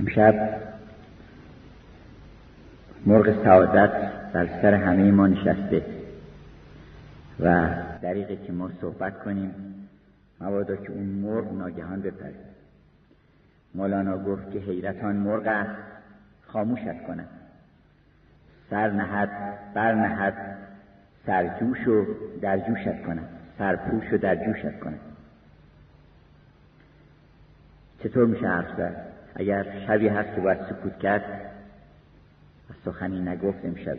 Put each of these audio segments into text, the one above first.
امشب مرغ سعادت بر سر همه ما نشسته و دریغه که ما صحبت کنیم مبادا که اون مرغ ناگهان بپره. مولانا گفت که حیرتان مرغ است خاموشت کنم، سر نهد بر نهد سرجوش و در جوشت کنم، سرپوش و در جوشت کنم. چطور میشه حرف زد؟ اگر شبی هست که باید سکوت کرد و سخنی نگفت امشب.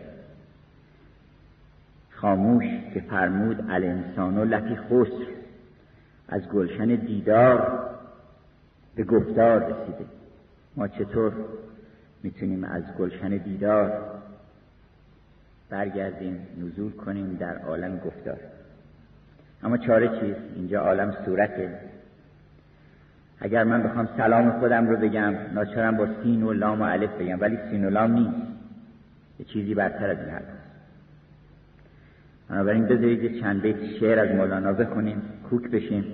خاموش که فرمود الانسان و لطی خسر، از گلشن دیدار به گفتار رسیده. ما چطور میتونیم از گلشن دیدار برگردیم نزول کنیم در عالم گفتار؟ اما چاره چیست؟ اینجا عالم صورته. اگر من بخوام سلام خودم رو بگم ناچارم با سین و لام و الف بگم، ولی سین و لام نیست، یه چیزی برتر از این هست. بنابراین بذارید چند بیت شعر از مولانا بخونیم، کوک بشیم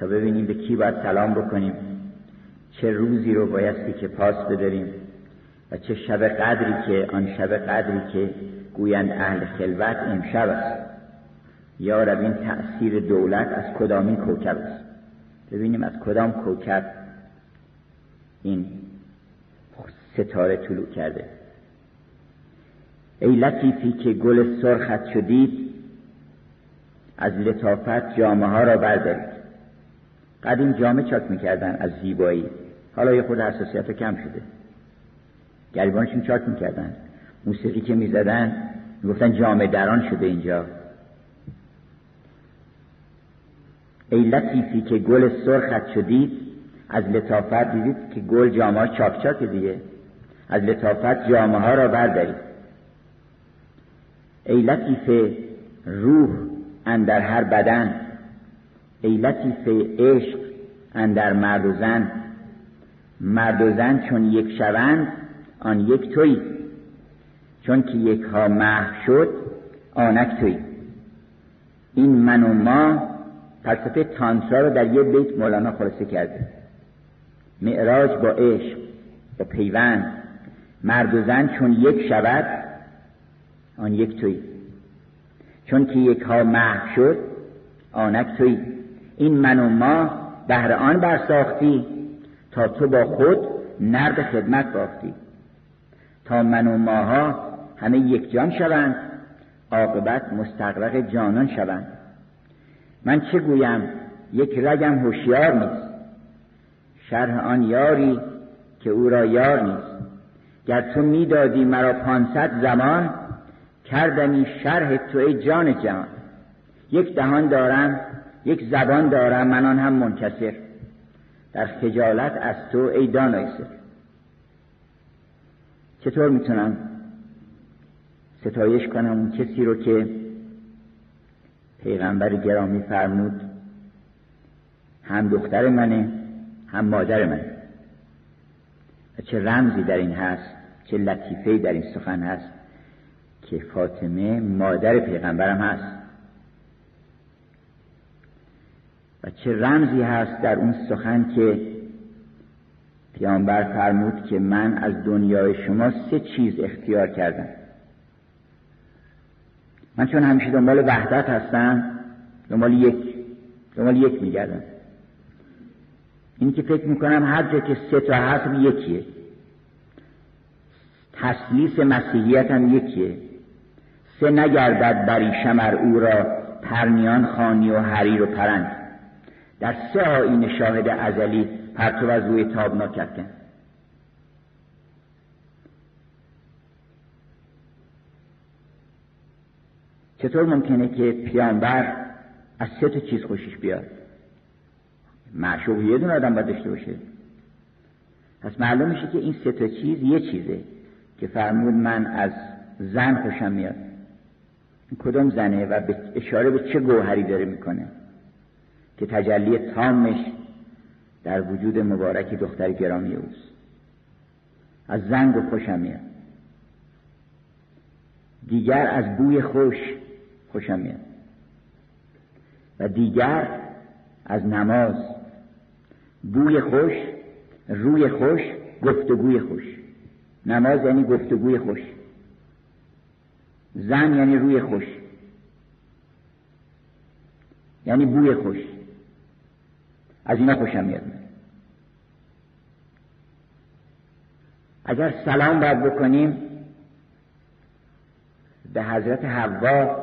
تا ببینیم به کی باید سلام بکنیم، چه روزی رو بایستی که پاس بداریم و چه شب قدری که آن شب قدری که گویند اهل خلوت امشب است. یا رب این تأثیر دولت از کدامین کوکب است؟ ببینیم از کدام کوکب این ستاره طلوع کرده. ای لطیفی که گل سرخت شدید، از لطافت جامه ها را بردارید. قدیم جامه چاک میکردن از زیبایی، حالا یه خود حساسیت کم شده، گریبانشون چاک میکردن. موسیقی که میزدن میگفتن جامه دران شده اینجا. ای لطیفی که گل سرخت شدید، از لطافت، دیدید که گل جامه ها چاک چاک دیگه، از لطافت جامه ها را بردارید. ای لطیف روح اندر هر بدن، ای لطیف عشق اندر مرد و زن، مرد و زن چون یک شوند آن یک تویی، چون که یک ها محو شد آنک تویی. این من و ما فلسفه تانترا رو در یه بیت مولانا خلاصه کرده. معراج با عشق با پیوند، مرد و زن چون یک شود آن یک تویی، چون که یک ها محو شد آنک تویی. این من و ما بهر آن برساختی، تا تو با خود نرد خدمت بافتی. تا من و ماها همه یک جان شوند، عاقبت مستغرق جانان شوند. من چه گویم یک رگم هوشیار نیست، شرح آن یاری که او را یار نیست. گر تو میدادی مرا 500 زمان، کردمی شرح تو ای جان جهان. یک دهان دارم یک زبان دارم، من آن هم منکسر، در خجالت از تو ای دانای سر. چطور میتونم ستایش کنم اون کسی رو که پیغمبر گرامی فرمود هم دختر منه هم مادر منه؟ چه رمزی در این هست، چه لطیفه‌ای در این سخن هست که فاطمه مادر پیغمبرم هست، و چه رمزی هست در اون سخن که پیامبر فرمود که من از دنیای شما 3 چیز اختیار کردم. من چون همیشه دنبال وحدت هستم، دنبال یک میگردم. اینی که فکر میکنم هر جا که 3 تا هست یکیه، تسلیس مسیحیت هم یکیه. 3 نگردد بری شمر او را، پرنیان خانی و حریر و پرند. در 3 آیین شاهد ازلی پرتو از روی تابنا کردن. چطور ممکنه که پیامبر از 3 چیز خوشش بیاد؟ معشوق یه دونه آدم باید داشته باشه. پس معلوم میشه که این 3 چیز یه چیزه که فرمود من از زن خوشم میاد. این کدوم زنه و به اشاره به چه گوهری داره میکنه که تجلی تامش در وجود مبارکی دختر گرامی اوست. از زنگ خوشم میاد، دیگر از بوی خوشم میاد، و دیگر از نماز، بوی خوش، روی خوش، گفتگوی خوش. نماز یعنی گفتگوی خوش. زن یعنی روی خوش، یعنی بوی خوش. از اینا خوشم میاد. اگر سلام باید بکنیم به حضرت حوا،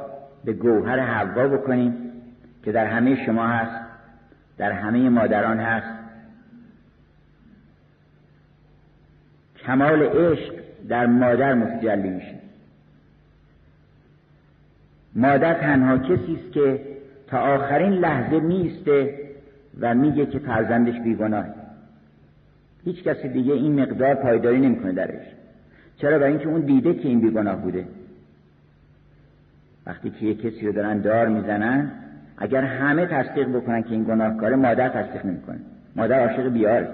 به گوهر حوا بکنیم که در همه شما هست، در همه مادران هست. کمال عشق در مادر متجلی میشه. مادر تنها کسی است که تا آخرین لحظه میسته و میگه که فرزندش بیگناهه. هیچ کسی دیگه این مقدار پایداری نمیکنه درش. چرا؟ برای اینکه اون دیده که این بیگناه بوده. وقتی که یک کسی رو دارن دار میزنن، اگر همه تصدیق بکنن که این گناهکاره، مادر تصدیق نمیکنه. مادر عاشق بیاره،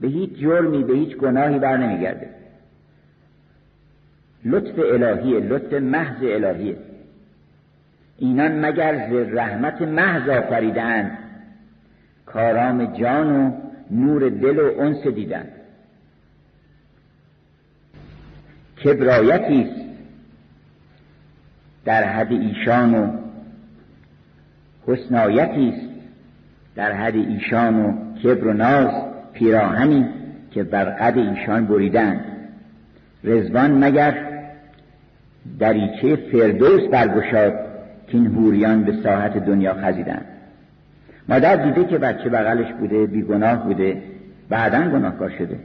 به هیچ جرمی، به هیچ گناهی بر نمیگرده. لطف الهیه، لطف محض الهیه. اینان مگر ز رحمت محض آفریده‌اند، کارام جان و نور دل و انس دیدن. کبرایتی است در حد ایشان و حسنایتی است در حد ایشان و کبر و ناز پیراهنی که بر قد ایشان بریدند. رضوان مگر دریچه فردوس برگشاد که این حوریان به ساحت دنیا خزیدند. مادر دیده که بچه بغلش بوده، بیگناه بوده، بعداً گناهکار شده.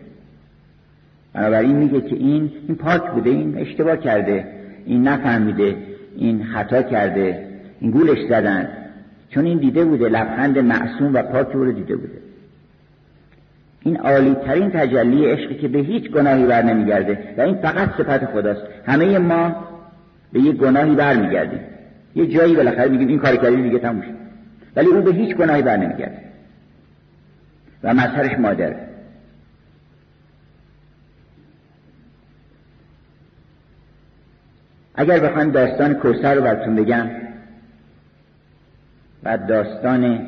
بنابراین میگه که این پاک بوده، این اشتباه کرده، این نفهمیده، این خطا کرده، این گولش زدن، چون این دیده بوده، لبخند معصوم و پاک رو دیده بوده. این عالی ترین تجلی عشقی که به هیچ گناهی بر نمیگرده و این فقط صفت خداست. همه ما به یه گناهی بر میگردیم، یه جایی بالاخره میگیم این کاری کردی دیگه تموم شد، ولی او به هیچ گناهی بر نمیگرده و مظهرش مادره. اگر بخوایم داستان کوثر رو براتون بگم و داستان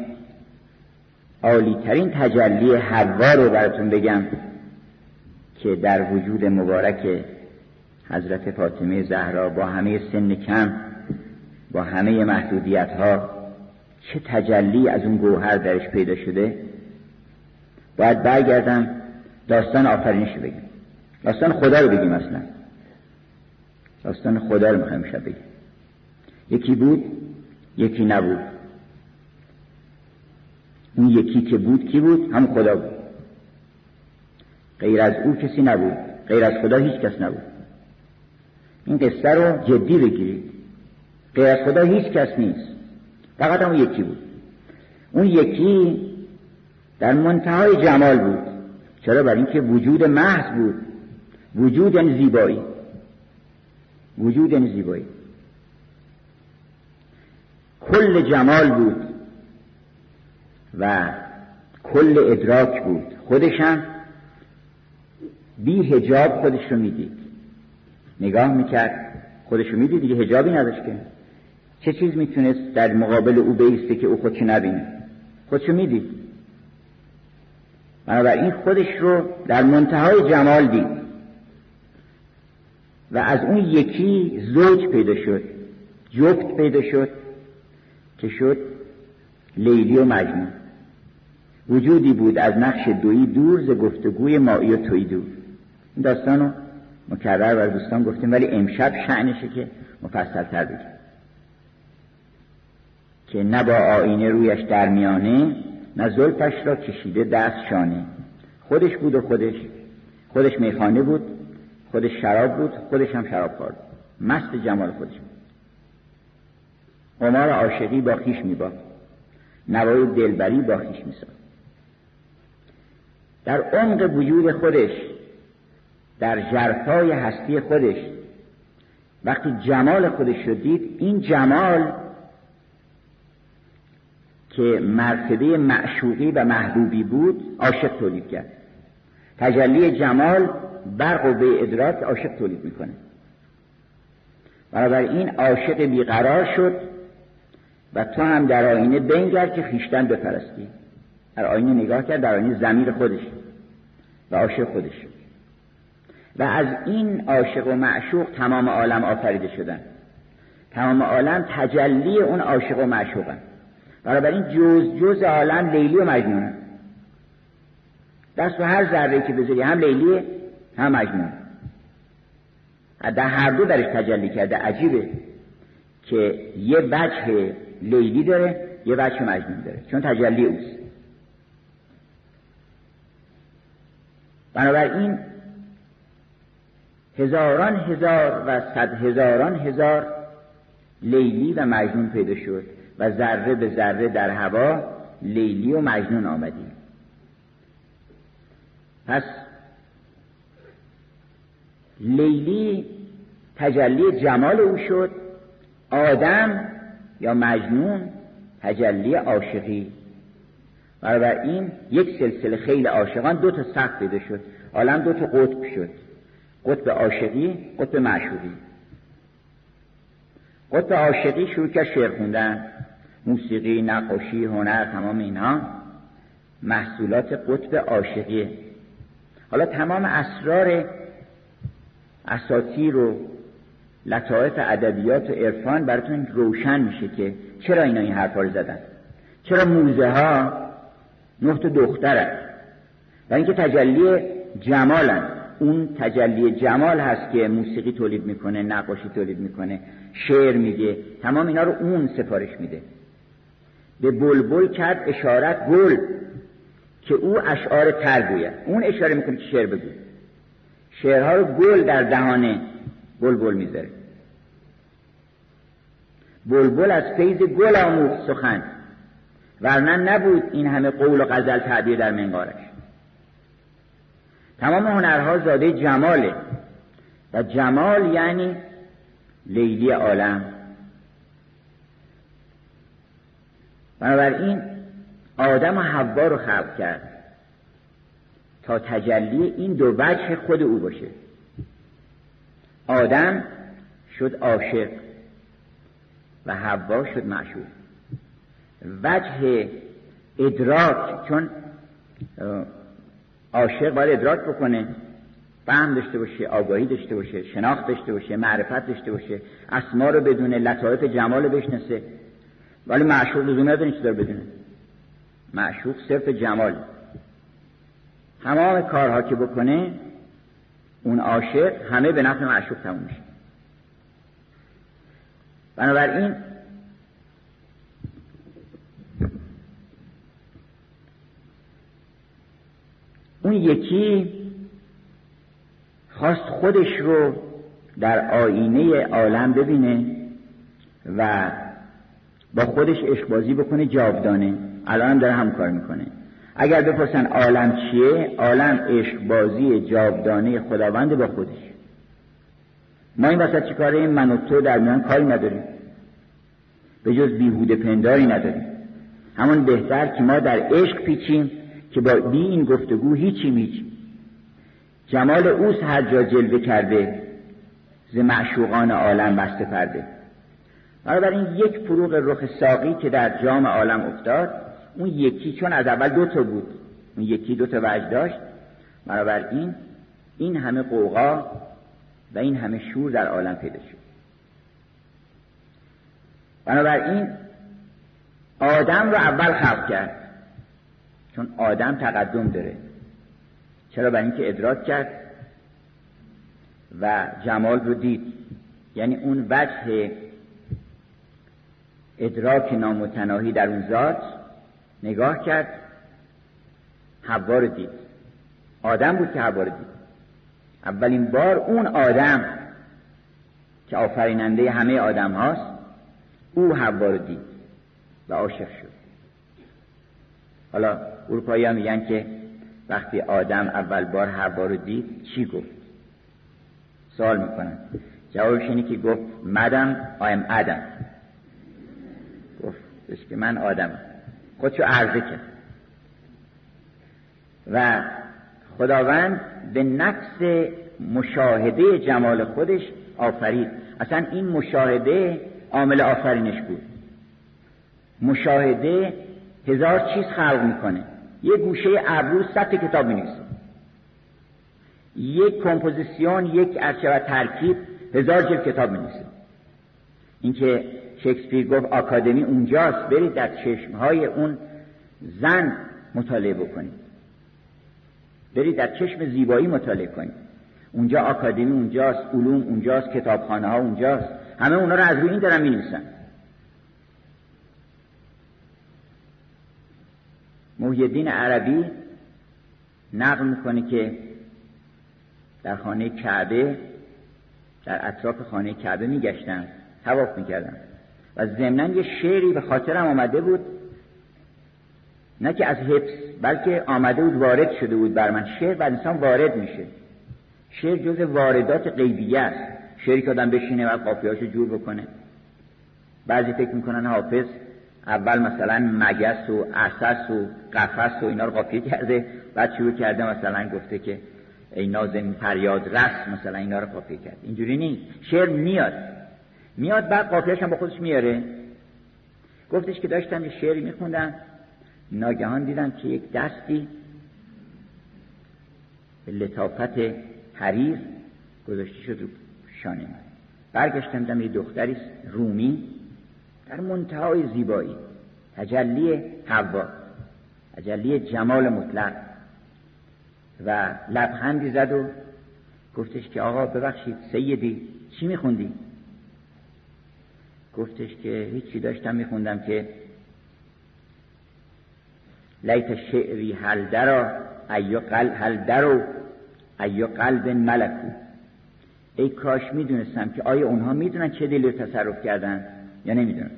عالی ترین تجلی حوا رو براتون بگم که در وجود مبارک حضرت فاطمه زهرا با همه سن کم، با همه محدودیت ها، چه تجلی از اون گوهر درش پیدا شده. باید برگردم داستان آفرینش رو بگیم، داستان خدا رو بگیم. اصلا داستان خدا رو میخوایم شب بگیم. یکی بود، یکی نبود. اون یکی که بود کی بود؟ هم خدا بود. غیر از او کسی نبود، غیر از خدا هیچ کس نبود. این قصه رو جدی بگیرید. غیر از خدا هیچ کس نیست، فقط هم یکی بود. اون یکی در منتهای جمال بود. چرا؟ برای اینکه وجود محض بود. وجود یعنی زیبایی، وجود یعنی زیبایی. کل جمال بود و کل ادراک بود. خودش هم بی حجاب خودش رو میدید، نگاه میکرد خودش رو میدید، دیگه حجابی نداشت که چه چیز میتونست در مقابل او بیسته که او خودش نبینه؟ خودش رو میدید. بنابراین خودش رو در منتهای جمال دید و از اون یکی زوج پیدا شد، جفت پیدا شد که شد لیلی و مجنون. وجودی بود از نقش دویی دور، ز گفتگوی مایی و تویی دور. این داستان رو مکرر بر دوستان گفتیم، ولی امشب شأنشه که مفصل تر بگیم که نه با آینه رویش در میانه، نه زلفش را کشیده دست شانه. خودش بود و خودش میخانه بود، خودش شراب بود، خودش هم شراب خورد. مست جمال خودش بود. قمار عاشقی با خویش میباخت، نوای دلبری با خویش میساخت. در عمق وجود خودش، در ژرفای هستی خودش، وقتی جمال خودش رو دید، این جمال که مرتبه معشوقی و محبوبی بود، عاشق تولید کرد. تجلی جمال بر قوه ادراک عاشق تولید میکنه. بنابراین عاشق بیقرار شد و تو هم در آینه بنگر که خویشتن بپرستی. در آینه نگاه کرد، در آینه ضمیر خودش. و عاشق خودش شد و از این عاشق و معشوق تمام عالم آفریده شدن. تمام عالم تجلی اون عاشق و معشوقن. برابر این جز عالم لیلی و مجنونه. دست به هر ذره که بذاری هم لیلیه هم مجنون. در هر دو درش تجلی کرده. عجیبه که یه وجه لیلی داره یه وجه مجنون داره، چون تجلی اوست. بنابراین هزاران هزار و صد هزاران هزار لیلی و مجنون پیدا شد و ذره به ذره در هوا لیلی و مجنون آمدیم. پس لیلی تجلی جمال او شد، آدم یا مجنون تجلی عاشقی. برابر این یک سلسله خیل عاشقان دو تا سقف پیدا شد، عالم دو تا قطب شد، قطب عاشقی، قطب معشوقی. قطب عاشقی شروع کرد شعر خوندن، موسیقی، نقاشی، هنر، تمام اینها محصولات قطب عاشقیه. حالا تمام اسرار اساطیر و لطائف ادبیات و عرفان براتون روشن میشه که چرا اینا این حرفا رو زدن، چرا موزه ها نقط دخترن. برای اینکه تجلی جمالن. اون تجلی جمال هست که موسیقی تولید میکنه، نقاشی تولید میکنه، شعر میگه، تمام اینا رو اون سفارش میده. به بلبل کرد اشارت گل که او اشعار تر گوید. اون اشاره میکنه که شعر بگو. شعرها رو گل در دهانه بلبل میذاره. بلبل از فیض گل آموخت سخن، ورنه نبود این همه قول و غزل تعبیر در منقارش. تمام هنرها زاده جماله و جمال یعنی لیلی عالم. بنابراین آدم و حوا رو خلق کرد تا تجلی این دو وجه خود او باشه. آدم شد عاشق و حوا شد معشوق. وجه ادراک، چون عاشق باید ادراک بکنه، فهم داشته باشه، آگاهی داشته باشه، شناخت داشته باشه، معرفت داشته باشه، اسما رو بدونه، لطایف جمال رو بشناسه. ولی معشوق لزومی نداره چی داره بدونه. معشوق صرف جمال، تمام کارها که بکنه اون عاشق همه به نفع معشوق تموم میشه. بنابراین اون یکی خواست خودش رو در آینه عالم ببینه و با خودش عشق بازی بکنه جاودانه. الان هم داره همکار میکنه. اگر بپرسن عالم چیه، عالم عشق بازی جاودانه خداوند با خودش. ما این وسط چی کاره؟ این من و تو در میان کاری نداریم، به جز بیهوده پنداری نداریم. همون بهتر که ما در عشق پیچیم که با بی این گفتگو هیچی. جمال اوست هر جا جلوه کرده، ز معشوقان عالم بسته پرده. برای این یک فروغ رخ ساقی که در جام عالم افتاد، اون یکی چون از اول دو تا بود، اون یکی دو تا وجه داشت، برای این همه قوقا و این همه شور در عالم پیدا شد. بنابراین آدم رو اول خلق کرد، چون آدم تقدم داره. چرا؟ برای اینکه ادراک کرد و جمال رو دید. یعنی اون وجه ادراک نامتناهی در اون ذات نگاه کرد، حوا رو دید. آدم بود که حوا رو دید. اولین بار اون آدم که آفریننده همه آدم هاست، او حوا رو دید و عاشق شد. حالا اروپایی ها میگن که وقتی آدم اول بار حوا رو دید چی گفت؟ سوال میکنن. جوابش اینه که گفت I am Adam. گفت که من آدمم. خودشو عرضه کرد. و خداوند به نفس مشاهده جمال خودش آفرید. اصلا این مشاهده عامل آفرینش بود. مشاهده هزار چیز خلق میکنه. یه گوشه ابرو 100 کتاب می‌نویسه. یک کمپوزیشن، یک اشعار و ترکیب 1000 جلد کتاب می‌نویسه. اینکه شکسپیر گفت آکادمی اونجاست، برید در چشم‌های اون زن مطالعه بکنید، برید در چشم زیبایی مطالعه کنید. اونجا آکادمی اونجاست، علوم اونجاست، کتابخانه‌ها اونجاست. همه اونا رو از روی این دارن می‌نویسن. محی الدین عربی نقل میکنه که در خانه کعبه، در اطراف خانه کعبه میگشتن، طواف میکردن و ضمناً یه شعری به خاطرم آمده بود، نه که از حفظ بلکه آمده بود، وارد شده بود بر من. شعر بر انسان وارد میشه، شعر جز واردات غیبیه است. شعری که آدم بشینه و قافیه‌اشو جور بکنه. بعضی فکر میکنن حافظ اول مثلا مگس و عسس و قفس و اینا رو قافیه کرده، بعد شروع کرده مثلا گفته که ای نازنین فریاد رس، مثلا اینا رو قافیه کرد. اینجوری نیست. شعر میاد بعد قافیه‌اش هم با خودش میاره. گفتش که داشتم یه شعری میخوندم، ناگهان دیدم که یک دستی به لطافت حریر گذاشته شد رو شانه من. برگشتم دیدم یه دختری رومی در منتهای زیبایی، تجلی حوا، تجلی جمال مطلق، و لبخندی زد و گفتش که آقا ببخشید سیدی چی میخوندی؟ گفتش که هیچی، داشتم میخوندم که لیت شعری هل درو ایو قلب ملکو. ای کاش میدونستم که آیا اونها میدونن چه دلیل رو تصرف کردن یا نمیدونن.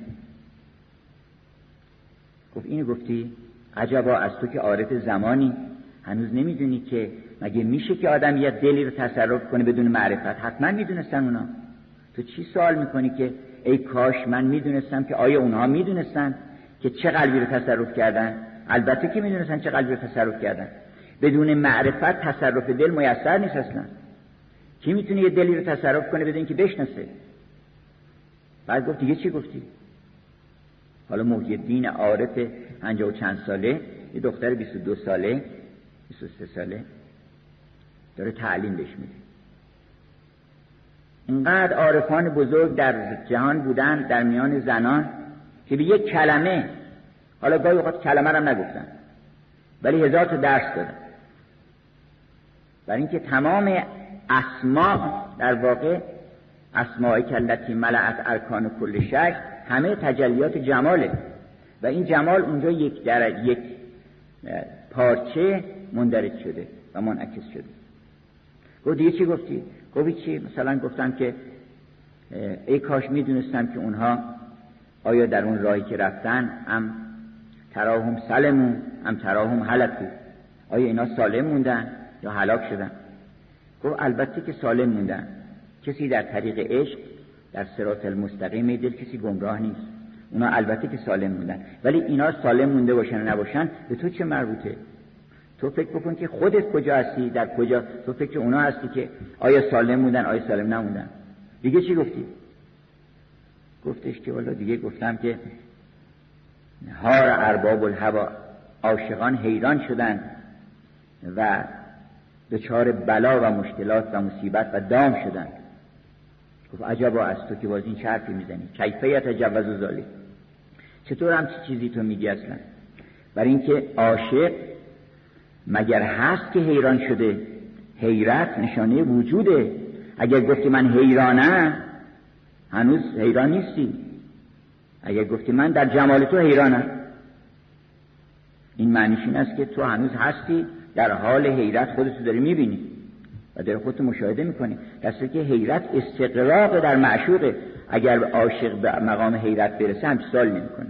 گفت اینو گفتی؟ عجبا از تو که عارف زمانی، هنوز نمیدونی که مگه میشه که آدم یه دلیل رو تصرف کنه بدون معرفت؟ حتما میدونستن اونا. تو چی سوال میکنی که ای کاش من میدونستم که آیا اونها میدونستن که چه قلبی رو تصرف کردن؟ البته که میدونستن چه قلبی رو تصرف کردن. بدون معرفت تصرف دل میسر نیست اصلا. کی میتونه یه دلی رو تصرف کنه بدون اینکه بشناسه؟ بعد گفت دیگه چی گفتی؟ حالا محی الدین عارف 50 و چند ساله، یه دختر 22 ساله 23 ساله داره تعلیم بهش میده. اینقدر عارفان بزرگ در جهان بودن در میان زنان که به یک کلمه، حالا گاهی اوقات کلمه هم نگفتن ولی 1000 تا درس دادن، برای اینکه تمام اسما در واقع اسماعی کلتی ملعت ارکان و کل شک همه تجلیات جماله و این جمال اونجا یک پارچه مندرج شده و منعکس شده. گفت دیگه چی گفتی؟ گفت چی؟ مثلا گفتم که ای کاش میدونستم که اونها آیا در اون راهی که رفتن هم تراهم سلمون هم تراهم هلکو، آیا اینا سالم موندن یا هلاک شدن؟ گفت البته که سالم موندن. کسی در طریق عشق در صراط المستقیم میدل، کسی گمراه نیست. اونا البته که سالم موندن، ولی اینا سالم مونده باشن و نباشن به تو چه مربوطه؟ تو فکر بکن که خودت کجا هستی، در کجا تو فکر اونا هستی که آیا سالم موندن آیا سالم نموندن. دیگه چی گفتی؟ گفتش که والا دیگه گفتم که هار ارباب الهوا، عاشقان حیران شدن و دچار بلا و مشکلات و مصیبت و دام شدن. گفت عجبا از تو که باز این چه حرفی میزنی، کیفیت جوز و ظالی، چطور هم چیزی تو میگی اصلا؟ برای اینکه عاشق مگر هست که حیران شده؟ حیرت نشانه وجوده. اگر گفتی من حیرانم هنوز حیران نیستی، اگر گفتی من در جمال تو حیرانم این معنیش این است که تو هنوز هستی در حال حیرت، خودتو داری میبینی و داری خودتو مشاهده میکنی، در صورتی که حیرت استقراق در معشوقه. اگر عاشق به مقام حیرت برسه هم سوال نمیکنه.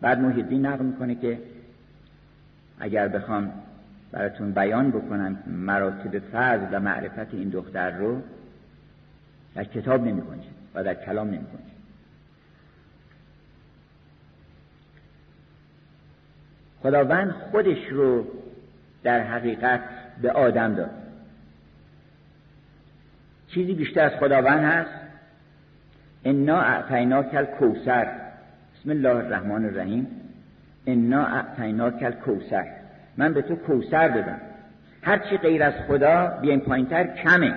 بعد محی الدین نقل میکنه که اگر بخوام براتون بیان بکنم مراتب فضل و معرفت این دختر رو، در کتاب نمیگنجه و در کلام نمیگنجه. خداوند خودش رو در حقیقت به آدم داد. چیزی بیشتر از خداوند هست؟ انا اعطیناک الکوثر، بسم الله الرحمن الرحیم، انا اعطیناک الکوثر، من به تو کوثر دادم. هر چی غیر از خدا بیایم پایین‌تر کمه.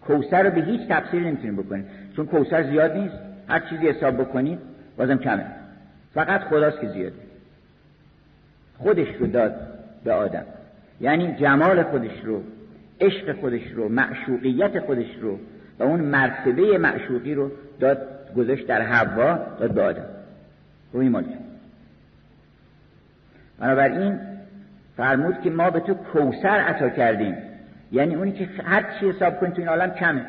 کوثر رو به هیچ تفسیر نمیتونیم بکنیم، چون کوثر زیاد نیست، هر چیزی حساب بکنید بازم کمه. فقط خداست که زیاده، خودش رو داد به آدم، یعنی جمال خودش رو، عشق خودش رو، معشوقیت خودش رو و اون مرتبه معشوقی رو داد، گذاشت در حوا، داد به آدم روی مال. بنابراین فرمود که ما به تو کوثر عطا کردیم، یعنی اونی که هر چی حساب کنید تو این عالم کمه.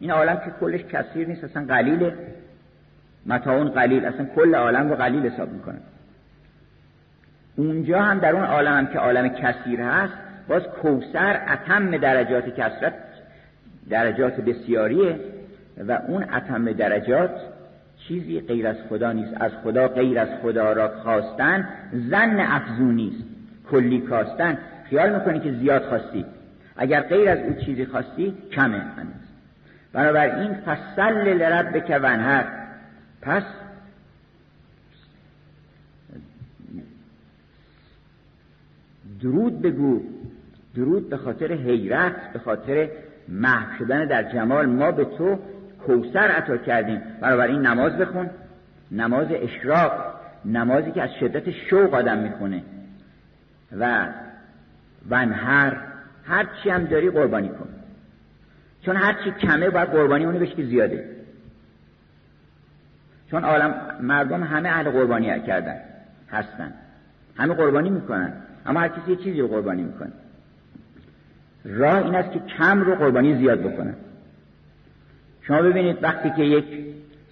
این عالم که کلش کثیر نیست، اصلا قلیله، متاعون قلیل، اصلا کل عالم رو قلیل حساب میکنن. اونجا هم در اون عالم هم که عالم کثیر هست، باز کوثر اتم درجات کثرت، درجات بسیاریه و اون اتم درجات چیزی غیر از خدا نیست. از خدا غیر از خدا را خواستن ظن افزونی است، کلی کاستن. خیال میکنی که زیاد خواستی، اگر غیر از اون چیزی خواستی کمه هنوز. بنابراین فصل لربک ونحر، پس درود بگو. درود به خاطر حیرت، به خاطر محو شدن در جمال ما به تو کوثر عطا کردیم. بنابراین نماز بخون، نماز اشراق، نمازی که از شدت شوق آدم میخونه، و ونحر، هر چی هم داری قربانی کن، چون هر چی کمه باید قربانی اونی بشه که زیاده، چون عالم مردم همه اهل قربانی کردن هستن، همه قربانی میکنن، اما هر کسی یه چیزی رو قربانی میکنه. راه این است که کم رو قربانی زیاد بکنن. شما ببینید وقتی که یک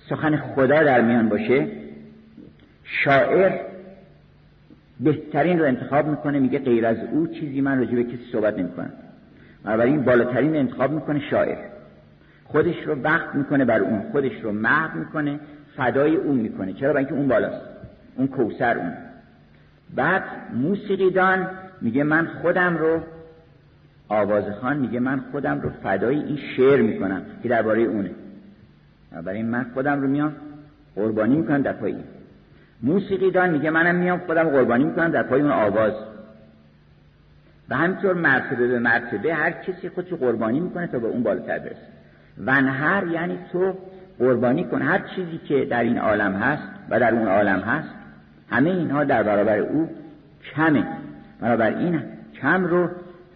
سخن خدا در میان باشه، شاعر بهترین رو انتخاب میکنه، میگه غیر از او چیزی من راجع به کسی صحبت نمیکنم. بنابراین بالاترین رو انتخاب میکنه شاعر، خودش رو وقت میکنه بر اون، خودش رو محو میکنه، فدای اون میکنه. چرا؟ برای اینکه اون بالاست، اون کوثر اون. بعد موسیقیدان میگه من خودم رو، آوازخوان میگه من خودم رو فدای این شعر میکنم که درباره اونه، بنابراین من خودم رو میام قربانی میکنم در پای این. موسیقیدان میگه منم میام خودم قربانی میکنم در پای اون آواز. و همینطور مرتبه به مرتبه هر کسی خودشو قربانی میکنه تا به اون بالاتر برسه. ونحر یعنی تو قربانی کن، هر چیزی که در این عالم هست و در اون عالم هست، همه اینها در برابر او کمه. بنابراین کم رو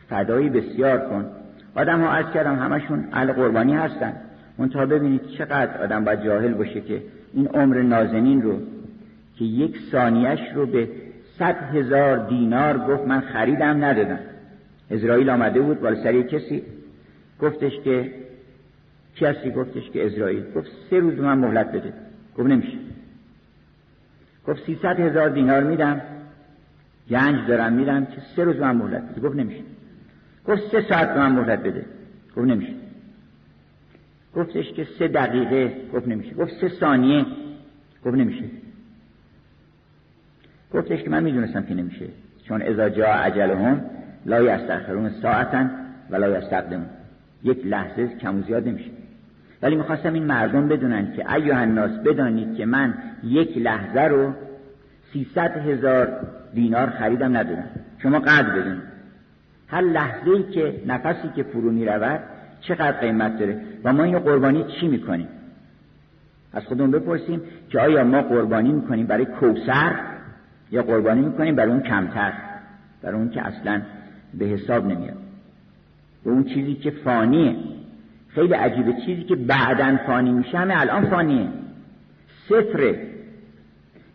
فدای بسیار کن. آدم ها عرض کردم همشون اهل قربانی هستن، منتها ببینید چقدر آدم باید جاهل باشه که این عمر نازنین رو که یک ثانیهش رو به 100,000 دینار گفت من خریدم ندادم. ازرائیل آمده بود بالا سر کسی، گفتش که کسی، گفتش که ازرائیل، گفت 3 روز من مهلت بده. گفت نمیشه. گفت 300,000 دینار میدم، گنج دارم میدم که 3 روز من مهلت بده. گفت نمیشه. گفت 3 ساعت من مهلت بده. گفت نمیشه. گفتش که 3 دقیقه. گفت نمیشه. گفت 3 ثانیه. گفت نمیشه. گفتش که من میدونستم که نمیشه، چون اذا جاء اجلهم لا یستأخرون ساعة ولا یستقدمون، یک لحظه کم و زیاد نمیشه. ولی میخواستم این مردم بدونن که ایها الناس، بدانید که من یک لحظه رو 300,000 دینار خریدم ندادم. شما قدر بدونید هر لحظه‌ای که نفسی که فرو میرود چقدر قیمت داره و ما اینو قربانی چی میکنیم. از خودمون بپرسیم که آیا ما قربانی میکنیم برای کوثر یا قربانی میکنیم برای اون کمتر، برای اون که اصلا به حساب نمیاد، به اون چیزی که فانیه. خیلی عجیبه، چیزی که بعداً فانی میشه همه الان فانیه، صفره.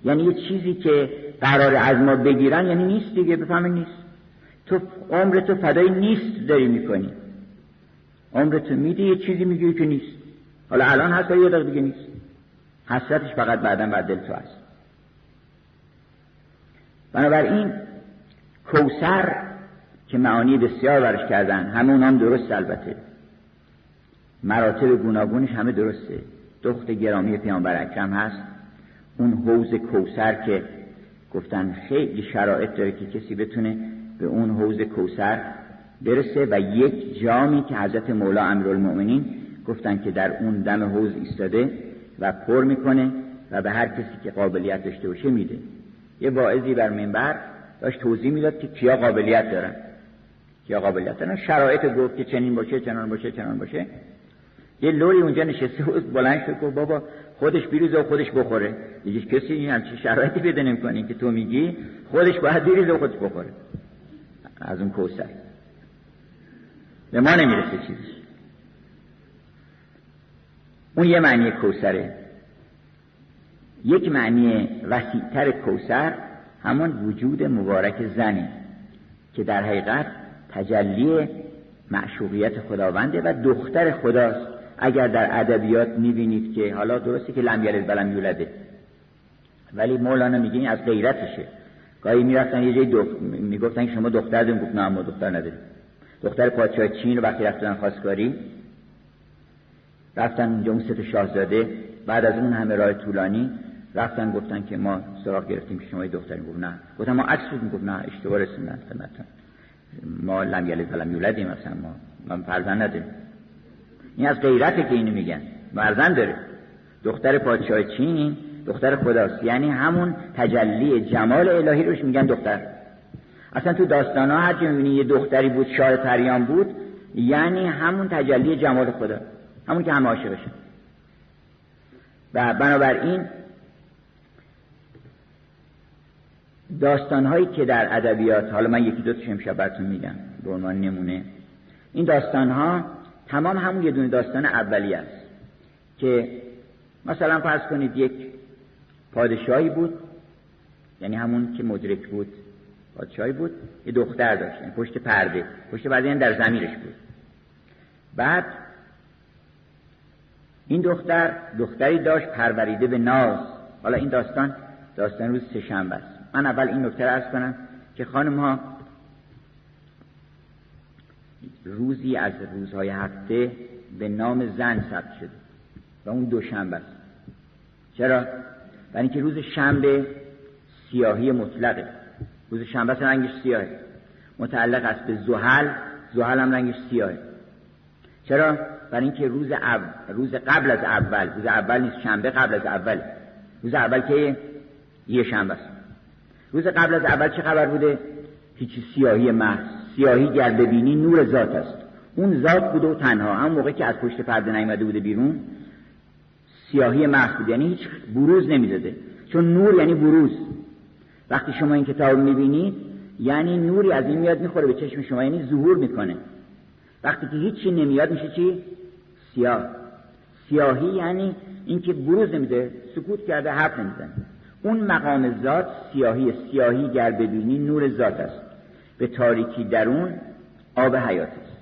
یعنی یه چیزی که قراره از ما بگیرن یعنی نیست دیگه، بفهمه نیست. تو عمرتو فدای نیست داری میکنی، عمرتو میده یه چیزی میگیری که نیست. حالا الان هست یا یه دقیقه دیگه نیست، حسرتش فقط بعداً بر دل تو هست. بنابراین کوثر که معانی بسیار برش کردن، همه اونام درست، البته مراتب گوناگونش همه درسته. دخت گرامی پیامبر اکرم هست، اون حوض کوثر که گفتن خیلی شرایط داره که کسی بتونه به اون حوض کوثر برسه، و یک جامی که حضرت مولا امیرالمؤمنین گفتن که در اون دم حوض ایستاده و پر میکنه و به هر کسی که قابلیت داشته باشه میده. یه واعظی بر منبر داشت توضیح میداد که کیا قابلیت دارن. یا قابلیت دارن، شرایط گفت که چنین باشه چنان باشه چنان باشه. یه لوری اونجا نشسته بود، بلند شد گفت بابا خودش بریزه و خودش بخوره. دیگه کسی این همچین شرایطی پیدا نمی‌کنه که تو میگی خودش باید بریزه و خودش بخوره. از اون کوثر به ما نمیرسه چیزی. اون یه معنی کوثره. یک معنی وسیع‌تر کوثر همون وجود مبارک زنه که در حقیقت تجلی معشوقیت خداونده و دختر خداست. اگر در ادبیات می‌بینید که حالا درسته که لم یلد و لم یولد، ولی مولانا میگه این از غیرتشه. گاهی میرفتن یه جای میگفتن شما دختر دارید، گفت نه ما دختر نداریم. دختر پادشاه چین رو وقتی رفتن خواستگاری، رفتن اونجا اون سه تا شاهزاده بعد از اون همه راه طولانی رفتن گفتن که ما سراغ گرفتیم که شما دخترین. گفت نه، گفتم ما عکس بود. گفت نه اشتباه رسوندن خدمتتون، ما لم یلد و لم یولدیم، اصلا ما فرزند نداریم. این از غیرته که اینو میگن، فرزند داره. دختر پادشاه چین دختر خداست، یعنی همون تجلی جمال الهی روش میگن دختر. اصلا تو داستانا هر جا میبینی یه دختری بود شاه پریان بود، یعنی همون تجلی جمال خدا، همون که همه عاشقشن. و بنابراین داستان‌هایی که در ادبیات، حالا من یکی دو تاشو امشب براتون میگم به عنوان نمونه، این داستان‌ها تمام همون یه دونه داستان اولیه است که مثلا فرض کنید یک پادشاهی بود، یعنی همون که مدرک بود پادشاهی بود، یه دختر داشت، یعنی پشت پرده، پشت پرده یعنی در ضمیرش بود. بعد این دختر دختری داشت پروریده به ناز. حالا این داستان روز سه شنبه است. من اول این نکته رو عرض کنم که خانم ها روزی از روزهای هفته به نام زن ثبت شده و اون دوشنبه است. چرا؟ برای اینکه روز شنبه سیاهی مطلقه، روز شنبه رنگش سیاهه، متعلق است به زحل، زحل هم رنگش سیاهه. چرا؟ برای اینکه روز قبل از اول، روز اول نیست، شنبه قبل از اول، روز اول که یه شنبه است. روز قبل از اول چه خبر بوده؟ هیچی، سیاهی محض. سیاهی گر ببینی نور ذات است. اون ذات بوده و تنها، هم موقعی که از پشت پرده نیامده بوده بیرون، سیاهی محض بوده، یعنی هیچ بروز نمیداده، چون نور یعنی بروز. وقتی شما این کتاب میبینید یعنی نوری از این میاد میخوره به چشم شما، یعنی ظهور میکنه. وقتی که هیچی نمیاد میشه چی؟ سیاه. سیاهی یعنی اینکه بروز نمیده، سکوت کرده، حرف نمیزنه. اون مقام ذات سیاهی. سیاهی گر ببینی نور ذات است، به تاریکی درون آب حیات است.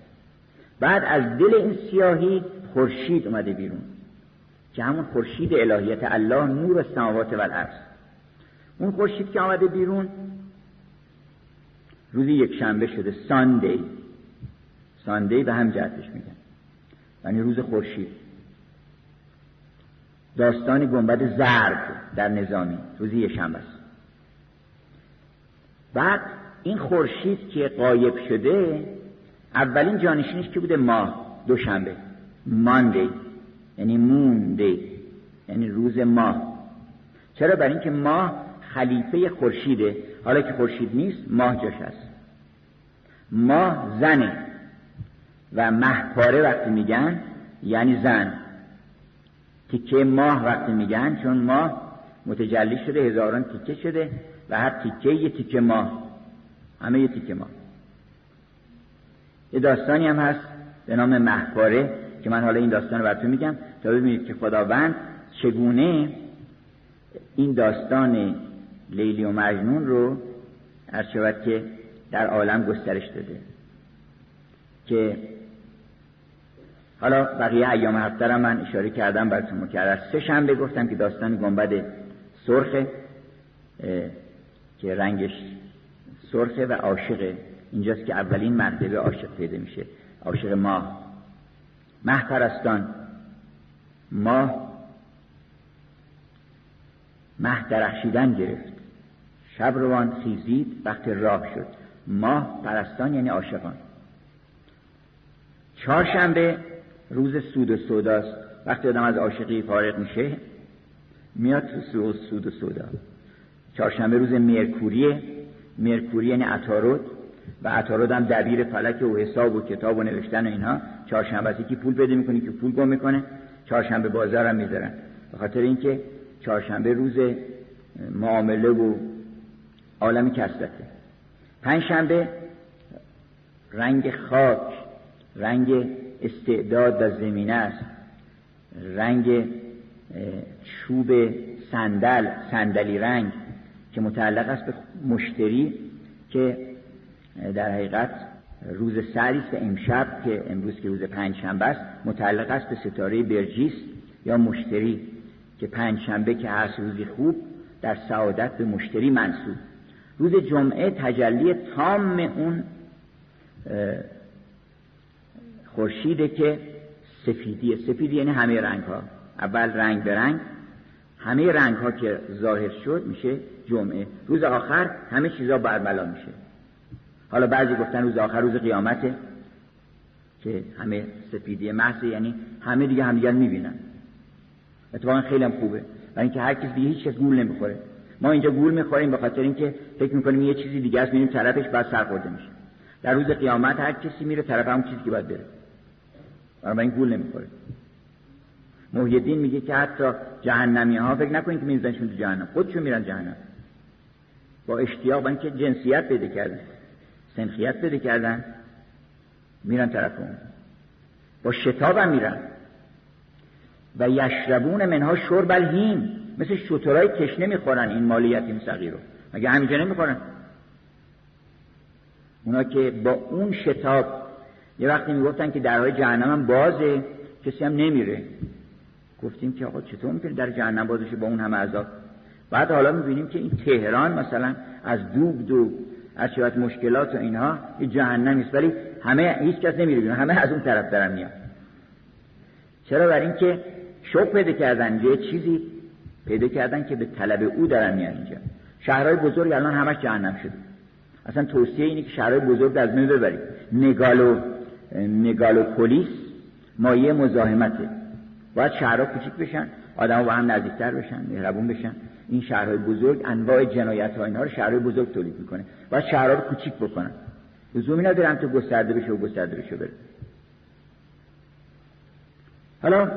بعد از دل این سیاهی خورشید اومده بیرون که همون خورشید الهیت الله، نور السماوات و الارض. اون خورشید که اومده بیرون روز یک شنبه شده، ساندی. ساندی به هم جهتش میگن، یعنی روز خورشید. داستان گنبد زرد در نظامی روزی یه شنبه است. بعد این خورشید که غایب شده، اولین جانشینش که بوده ماه، دوشنبه، ماندی یعنی موندی، یعنی روز ماه. چرا؟ برای اینکه ماه خلیفه خورشیده. حالا که خورشید نیست ماه جاش هست. ماه زنه و مهپاره وقتی میگن یعنی زن. تیکه ماه وقتی میگن، چون ماه متجلی شده، هزاران تیکه شده و هر تیکه یه تیکه ماه، همه یه تیکه ماه. یه داستانی هم هست به نام مهپاره که من حالا این داستان رو براتون میگم تا ببینید که خداوند چگونه این داستان لیلی و مجنون رو هرچوقت که در عالم گسترش داده. که حالا بقیه ایام هفته را من اشاره کردم براتون مکرر. سه شنبه گفتم که داستان گنبد سرخه که رنگش سرخه و عاشقه. اینجاست که اولین مرتبه عاشق پیدا میشه، عاشق ماه. ماه پرستان، ماه درخشیدن گرفت، شب روان خیزید وقت راه شد. ماه پرستان یعنی عاشقان. چهارشنبه روز سود و سوداست. وقتی آدم از عاشقی فارغ میشه میاد تو سود و سودا. چهارشنبه روز مرکوریه. مرکوری یعنی عطارد. و عطارد هم دبیر فلک و حساب و کتاب و نوشتن و اینها. چهارشنبه است که پول پیدا میکنه که پول گم میکنه، چهارشنبه بازار هم میذارن، به خاطر اینکه چهارشنبه روز معامله و عالم کسبته. پنجشنبه رنگ خاک، رنگ استعداد و زمینه است، رنگ چوب صندل، صندلی رنگ که متعلق است به مشتری که در حقیقت روز سری است. امشب که امروز که روز پنجشنبه است متعلق است به ستاره برجیس یا مشتری که پنجشنبه که هست روزی خوب در سعادت به مشتری منسوب. روز جمعه تجلی تام اون خورشیده که سفیدیه، سفید یعنی همه رنگ ها، اول رنگ به رنگ همه رنگ ها که ظاهر شد میشه جمعه. روز آخر همه چیزا برملا میشه. حالا بعضی گفتن روز آخر روز قیامته که همه سفیدی محض، یعنی همه دیگه همدیگر میبینن. اتفاقا خیلی هم خوبه، برای اینکه هر کس دیگه هیچ کس گول نمیخوره. ما اینجا گول میخوریم به خاطر اینکه فکر میکنیم یه چیزی دیگه است، میریم طرفش بعد سر خورده میشه. در روز قیامت هر کسی میره طرف همون چیزی که باید بره، بنابراین گول نمیخوره. محی الدین میگه که حتی جهنمی ها فکر نکنید که میزنشون تو جهنم، خودشون میرن جهنم با اشتیاق، با اینکه جنسیت پیدا کردن، سنخیت پیدا کردن، میرن طرف اون، با شتاب هم میرن. و یشربون منها شرب الهیم، مثل شترای کشنه میخورن این مال یتیم صغیر رو، مگه همینجا نمیخورن؟ اونا که با اون شتاب، یه وقتی میگفتن که درهای جهنم هم بازه کسی هم نمیره، گفتیم که آقا چطور میتونه در جهنم بازشه با اون همه عذاب؟ بعد حالا میبینیم که این تهران مثلا از دوغ از شدت مشکلات و اینها یه جهنم نیست، ولی همه هیچ کس نمیره بیرون، همه از اون طرف دارن میان. چرا؟ برای اینکه شوق پیدا کردن، یه چیزی پیدا کردن که به طلب او دارن میان اینجا. شهرهای بزرگ الان همش جهنم شده. اصلا توصیه اینه که شهرهای بزرگ از بین ببرید. نگالوپولیس مایه مزاحمته. باید شهرها کوچیک بشن، آدم‌ها با هم نزدیک‌تر بشن، مهربون بشن. این شهرهای بزرگ انواع جنایت‌ها اینها رو شهرهای بزرگ تولید می‌کنه. باید شهرها رو کوچیک بکنن. لزومی نداره تا گسترده بشه و گسترده بشه بره. حالا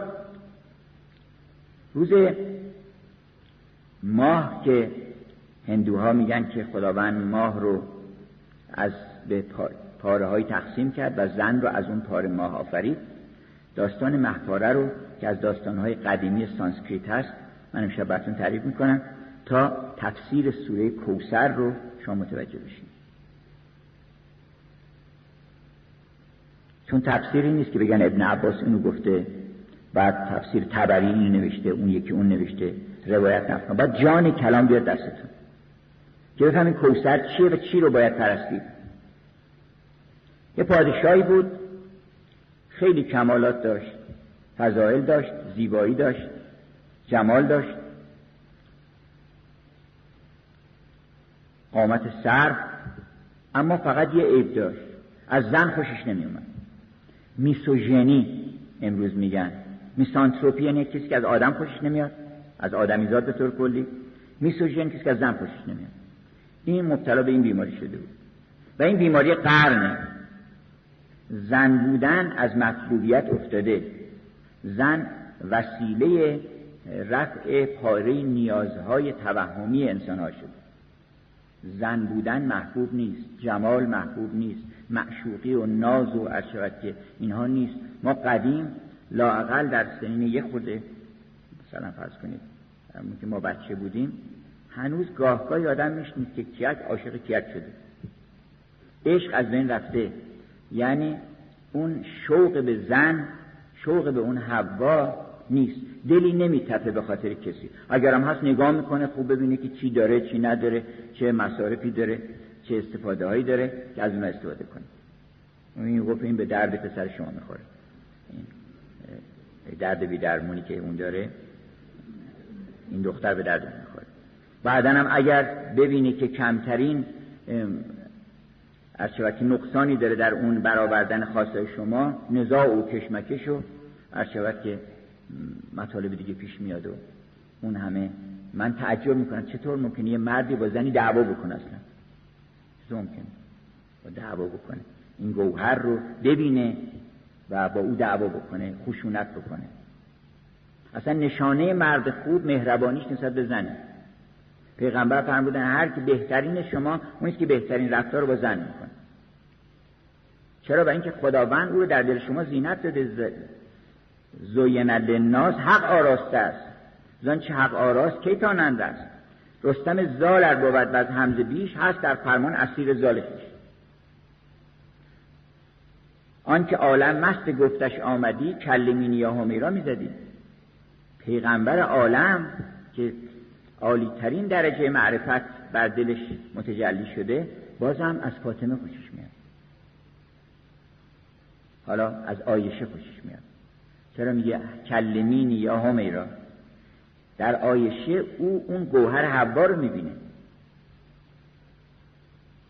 روز ماه که هندوها میگن که خداوند ماه رو از به پاره های تقسیم کرد و زن رو از اون پاره ماه آفرید. داستان مهپاره رو که از داستان های قدیمی سانسکریت هست من امشب براتون تعریف میکنم تا تفسیر سوره کوثر رو شما متوجه بشین، چون تفسیری نیست که بگن ابن عباس اینو گفته، بعد تفسیر طبری اینو نوشته، اون یکی اون نوشته، روایت نفهم. بعد جان کلام بیاد دستتون که بفهمین کوثر چیه و چی رو باید پرستید. یه پادشاهی بود، خیلی کمالات داشت، فضائل داشت، زیبایی داشت، جمال داشت، قامت سر، اما فقط یه عیب داشت، از زن خوشش نمی اومد. میسوژنی امروز میگن، میسانتروپی یعنی کسی که از آدم خوشش نمیاد، از آدمیزاد به طور کلی. میسوژن کسی که از زن خوشش نمیاد. این مبتلا به این بیماری شده بود و این بیماری قرنه. زن بودن از مطلوبیت افتاده، زن وسیله رفع پاره نیازهای توهمی انسان‌ها شده. زن بودن محبوب نیست، جمال محبوب نیست، معشوقی و ناز و عشقت اینها نیست. ما قدیم لااقل در سنین یه خورده مثلا فرض کنید که ما بچه بودیم، هنوز گاهگاهی آدم میشنید که کیک عاشق کیک شده. عشق از بین رفته، یعنی اون شوق به زن، شوق به اون حوا نیست. دلی نمیتپه به خاطر کسی، اگرم هست نگاه میکنه خوب ببینه که چی داره چی نداره، چه مصارفی داره، چه استفاده هایی داره که از اون استفاده کنه. این گفت این به درد پسر شما میخوره، این درد بی درمونی که اون داره این دختر به درد میخوره. بعدن هم اگر ببینه که کمترین ارچوکی نقصانی داره در اون برآوردن خواستای شما، نزاع و کشمکش و ارچوک که مطالب دیگه پیش میاد. و اون همه من تعجب میکنم چطور ممکنه یه مردی با زنی دعوا بکنه، اصلا چطور ممکنه؟ و دعوا بکنه، این گوهر رو ببینه و با او دعوا بکنه، خشونت بکنه. اصلا نشانه مرد خوب مهربانیش نسبت به زنه. پیغمبر فرمودن هر کی بهترین شما اونیست که بهترین رفتار رو با زن میکنه. چرا؟ برای اینکه خداوند او رو در دل شما زینت داده. زینت للناس حق آراسته است، زن چه حق آراست کی تاننده است. رستم زال ار بود و از حمزه بیش هست در فرمان اسیر زالش. آن که عالم مست گفتش آمدی کلمینی یا همیرا میزدی. پیغمبر عالم که عالی ترین درجه معرفت بر دلش متجلی شده، بازم از فاطمه خوشش میاد. حالا از عایشه خوشش میاد. چرا میگه کلمینی یا همیرا؟ در عایشه او اون گوهر حوا رو میبینه.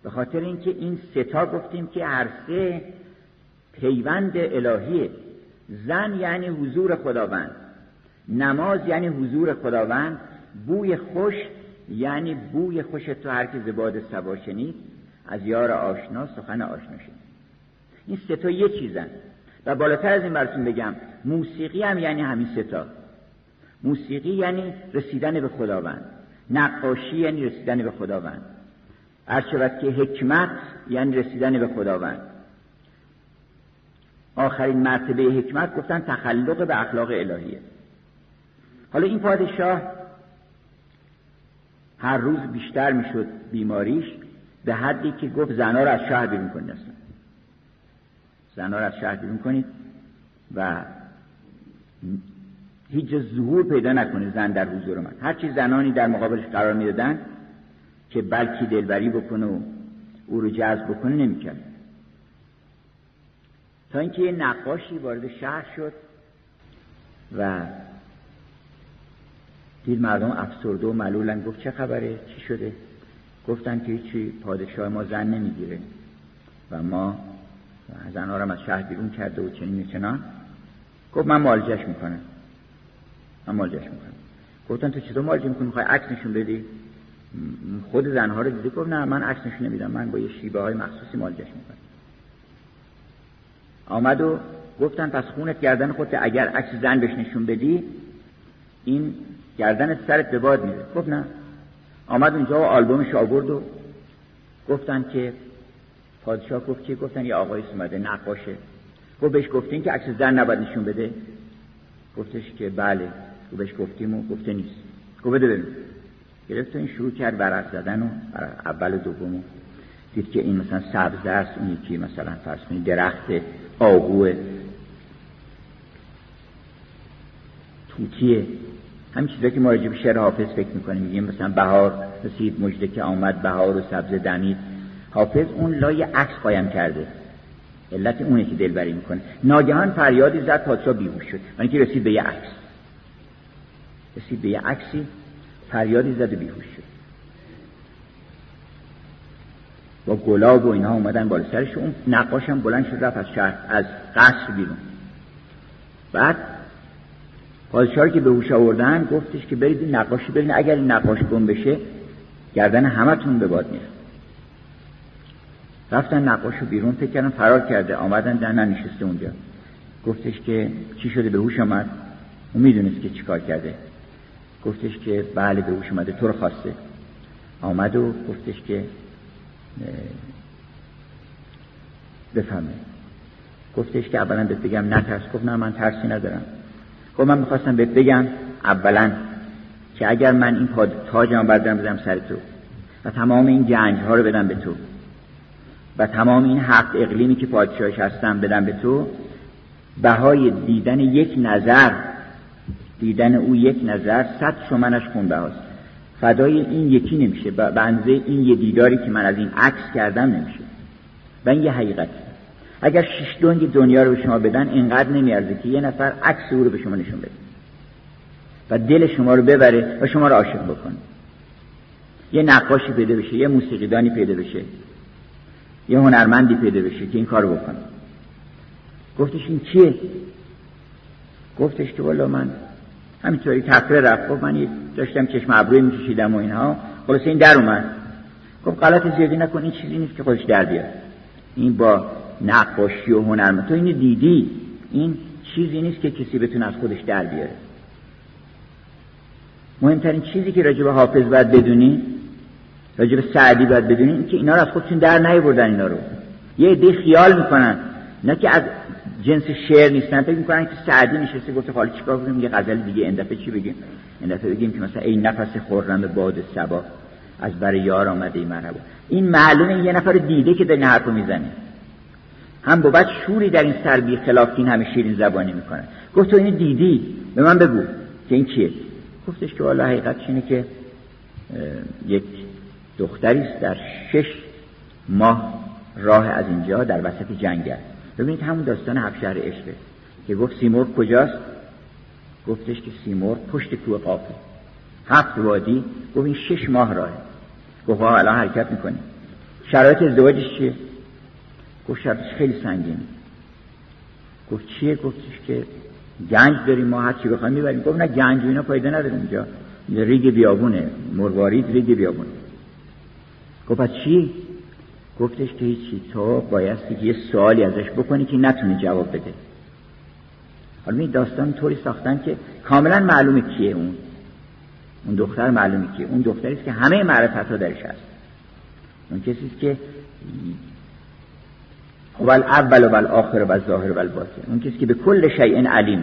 به خاطر اینکه این سه تا گفتیم که هر سه پیوند الهیه. زن یعنی حضور خداوند، نماز یعنی حضور خداوند، بوی خوش یعنی بوی خوش تو هر که زباد سبا شنید از یار آشنا سخن آشنا شد. این سه تا یه چیزن. و بالاتر از این براتون بگم، موسیقی هم یعنی همین سه تا. موسیقی یعنی رسیدن به خداوند، نقاشی یعنی رسیدن به خداوند، هرچوقت که حکمت یعنی رسیدن به خداوند. آخرین مرتبه حکمت گفتن تخلق به اخلاق الهیه. حالا این پادشاه هر روز بیشتر میشد بیماریش، به حدی که گفت زنا رو از شهر بیرون کنید. زنا رو از شهر بیرون کنید و هیچ جا ظهور پیدا نکنه زن در حضور من. هرچی زنانی در مقابلش قرار میدادن که بلکی دلبری بکنه و او رو جذب بکنه، نمیکرد. تا اینکه یه نقاشی وارد شهر شد و دید مردم افسرده و ملولن. گفت چه خبره؟ چی شده؟ گفتن که هیچی، پادشاه ما زن نمیگیره و ما زنها رو از شهر بیرون کرده و چنین و چنان. گفت من معالجش میکنم. گفتن تو چطور معالجه میکنی؟ میخوای عکس نشون بدی؟ خود زنها رو دیده؟ گفت نه، من عکس نشون نمیدم، من با یه شیوه های مخصوصی معالجهش میکنم. آمد و گفتن پس خونت گردن خودت، اگر عکس زن بهش نشون بدی این گردنت سرت به باد میره. گفت نه. آمد اونجا و آلبومش آورد و گفتن که پادشاه گفت که، گفتن یه آقایی اومده نقاشه. گفت بهش گفتین که عکس زن نباید نشون بده؟ گفتش که بله. و بهش گفتیم و گفته نیست. گفت بده بریم. گرفت و این شروع کرد ورق زدن و اول و دوم. دید که این مثلا سبزه است، اون یکی مثلا فرض کنید درخت آهوه، توتیه، همین چیزا که ما راجع به شعر حافظ فکر میکنیم، میگیم مثلا بهار رسید مژده که آمد بهار و سبزه دمید. حافظ اون لای عکس قایم کرده. علت اونه که دلبری میکنه. ناگهان فریادی زد، پادشاه بیهوش شد. یعنی که رسید به یه عکس. رسید به یه عکسی، فریادی زد و بیهوش شد. با گلاب و اینها اومدن بالا سرش. اون نقاش هم بلند شد رفت از شهر، از قصر بیرون. بعد پادشاه که به هوش آوردن گفتش که برید این نقاشی ببینید، اگر این نقاش گم بشه گردن همتون به باد میره. رفتن نقاشو بیرون، فکر کردن فرار کرده. آمدن دهنن نشسته اونجا. گفتش که چی شده؟ به هوش آمد. اون میدونست که چی کار کرده. گفتش که بله به هوش اومده، تو رو خواسته. آمد و گفتش که بفهمه. گفتش که اولا بهت بگم نترس. گفت نه من ترسی ندارم. گفت من میخواستم بهت بگم اولا که اگر من این تاجم بردارم بدم سر تو و تمام این گنج‌ها رو بدم به تو و تمام این 7 اقلیمی که پادشاهش هستم بدم به تو، بهای دیدن یک نظر، دیدن او یک نظر 100 شمنش خونبهاست. فدای این یکی نمیشه، بنزه این یه دیداری که من از این عکس کردم نمیشه. و این یه حقیقت. اگر 6 دنگ دنیا رو به شما بدن اینقدر نمیارزه که یه نفر عکس او رو به شما نشون بده و دل شما رو ببره و شما رو عاشق بکنه. یه نقاشی پیدا بشه، یه موسیقیدانی پیدا بشه، یه هنرمندی پیدا بشه که این کار رو بکنه. گفتش این چیه؟ گفتش که والا من همینطوری تفره رفت. گفت من داشتم چشم ابروی میکشیدم و اینها، خلاصه این در اومد. گفت غلط زیادی نکن، این چیزی نیست که خودش در بیاد. این با نقاشی و هنرمندی تو اینو دیدی، این چیزی نیست که کسی بتونه از خودش در بیاره. مهمترین چیزی که راجب حافظ باید بدونی، راجب سعدی باید بدونی، این که اینا رو از خودشون در نیاوردن. اینا رو یه عده خیال میکنن، نه که از جنس شعر نیستن. فکر میکنن که سعدی نشسته گفته حالا چیکار کنیم، یه غزل دیگه این دفعه چی بگیم؟ این دفعه بگیم که مثلا ای نفس خرم باد صبا از بر یار آمده ای مرحبا. این معلومه یه نفر دیده که داره حرفو میزنه. هم بابت شوری در این سر بی خلاف این همه شیرین زبانی میکنه. گفت تو اینو دیدی، به من بگو که این چیه؟ گفتش که والا حقیقتش اینه که یک دختری است در 6 ماه راه از اینجا در وسط جنگل. ببینید همون داستان هفشهر عشقه که گفت سیمرغ کجاست؟ گفتش که سیمرغ پشت کوه قافه، 7 وادی. گفت این 6 ماه راهه. گفت ها الان حرکت میکنی. شرایط ازدواجش چیه؟ گفت شرطش خیلی سنگینه. گفت چیه؟ گفتش که گنج داریم، ما هر چی بخوایم میبریم. گفت نه گنج و اینا فایده نداره، اینجا ریگ بیابونه، مروارید ریگ بیابونه. گفت پس چی؟ گفتش که هیچی، تو بایستی که یه سوالی ازش بکنی که نتونه جواب بده. حالا این داستان طوری ساختن که کاملا معلومه کیه اون دختر. معلومه کیه اون دختریست که همه معرفت‌ها درش هست. اون کسیست که اول اول و آخر و ظاهر و باطن، اون کسی که به کل شیء علیم.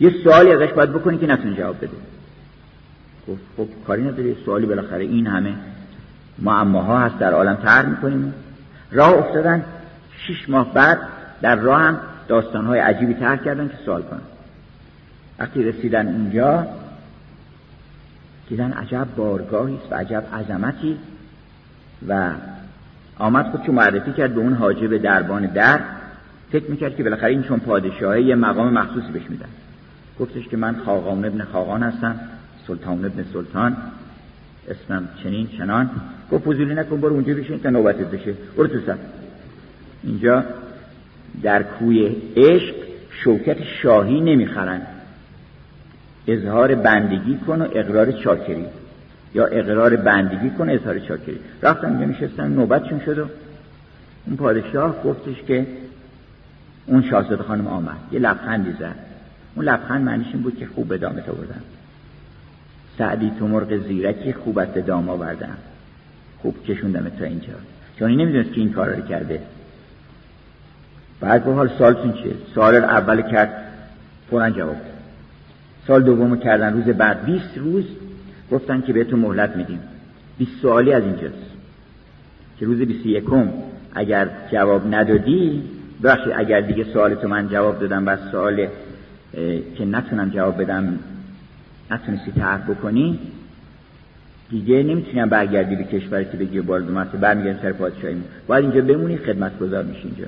یه سوالی ازش باید بکنی که نتونه جواب بده. گفت خب کاری نداره، سوالی بالاخره این همه معماها هست در عالم طرح می‌کنیم. راه افتادن. 6 ماه بعد در راه هم داستان‌های عجیبی طرح کردن که سوال کنن. وقتی رسیدن اونجا دیدن عجب بارگاهی است و عجب عظمتی، و آمد خودشو معرفی کرد به اون حاجب دربان در. فکر میکرد که بالاخره این چون پادشاهه یه مقام مخصوصی بهش میدن. گفتش که من خاقان ابن خاقان هستم، سلطان ابن سلطان، اسمم چنین چنان. گفت فضولی نکن، برو اونجا بشین تا نوبتت بشه، برو تو صف. اینجا در کوی عشق شوکت شاهی نمیخرن. اظهار بندگی کن و اقرار چاکری، یا اقرار بندگی کن اظهار چاکری. رفتن اینجا نشستن، نوبتشون شد و اون پادشاه گفتش که اون شاهزاده خانم آمد. یه لبخندی زد. اون لبخند معنیش این بود که خوب به دامت آوردن سعدی، تو مرغ زیرکی خوبت به دام آوردن، خوب کشوندمت تا اینجا. چون این نمیدونست که این کار رو کرده. بعد به حال سالتون چیه؟ سال اول کرد فوراً جواب. سال دومو کردن، روز بعد 20 روز گفتن که بهتون مهلت میدیم، 20 سوالی از اینجاست که روز 21م اگر جواب ندادی، بخشی اگر دیگه سوالتو من جواب دادم و سوال که نتونم جواب بدم نتونستی تعرف بکنی، دیگه نمیتونم برگردی به کشوری که بگی بارد اومده، برمیگردی سر پادشاهی. باید اینجا بمونی، خدمت گذار میشی. اینجا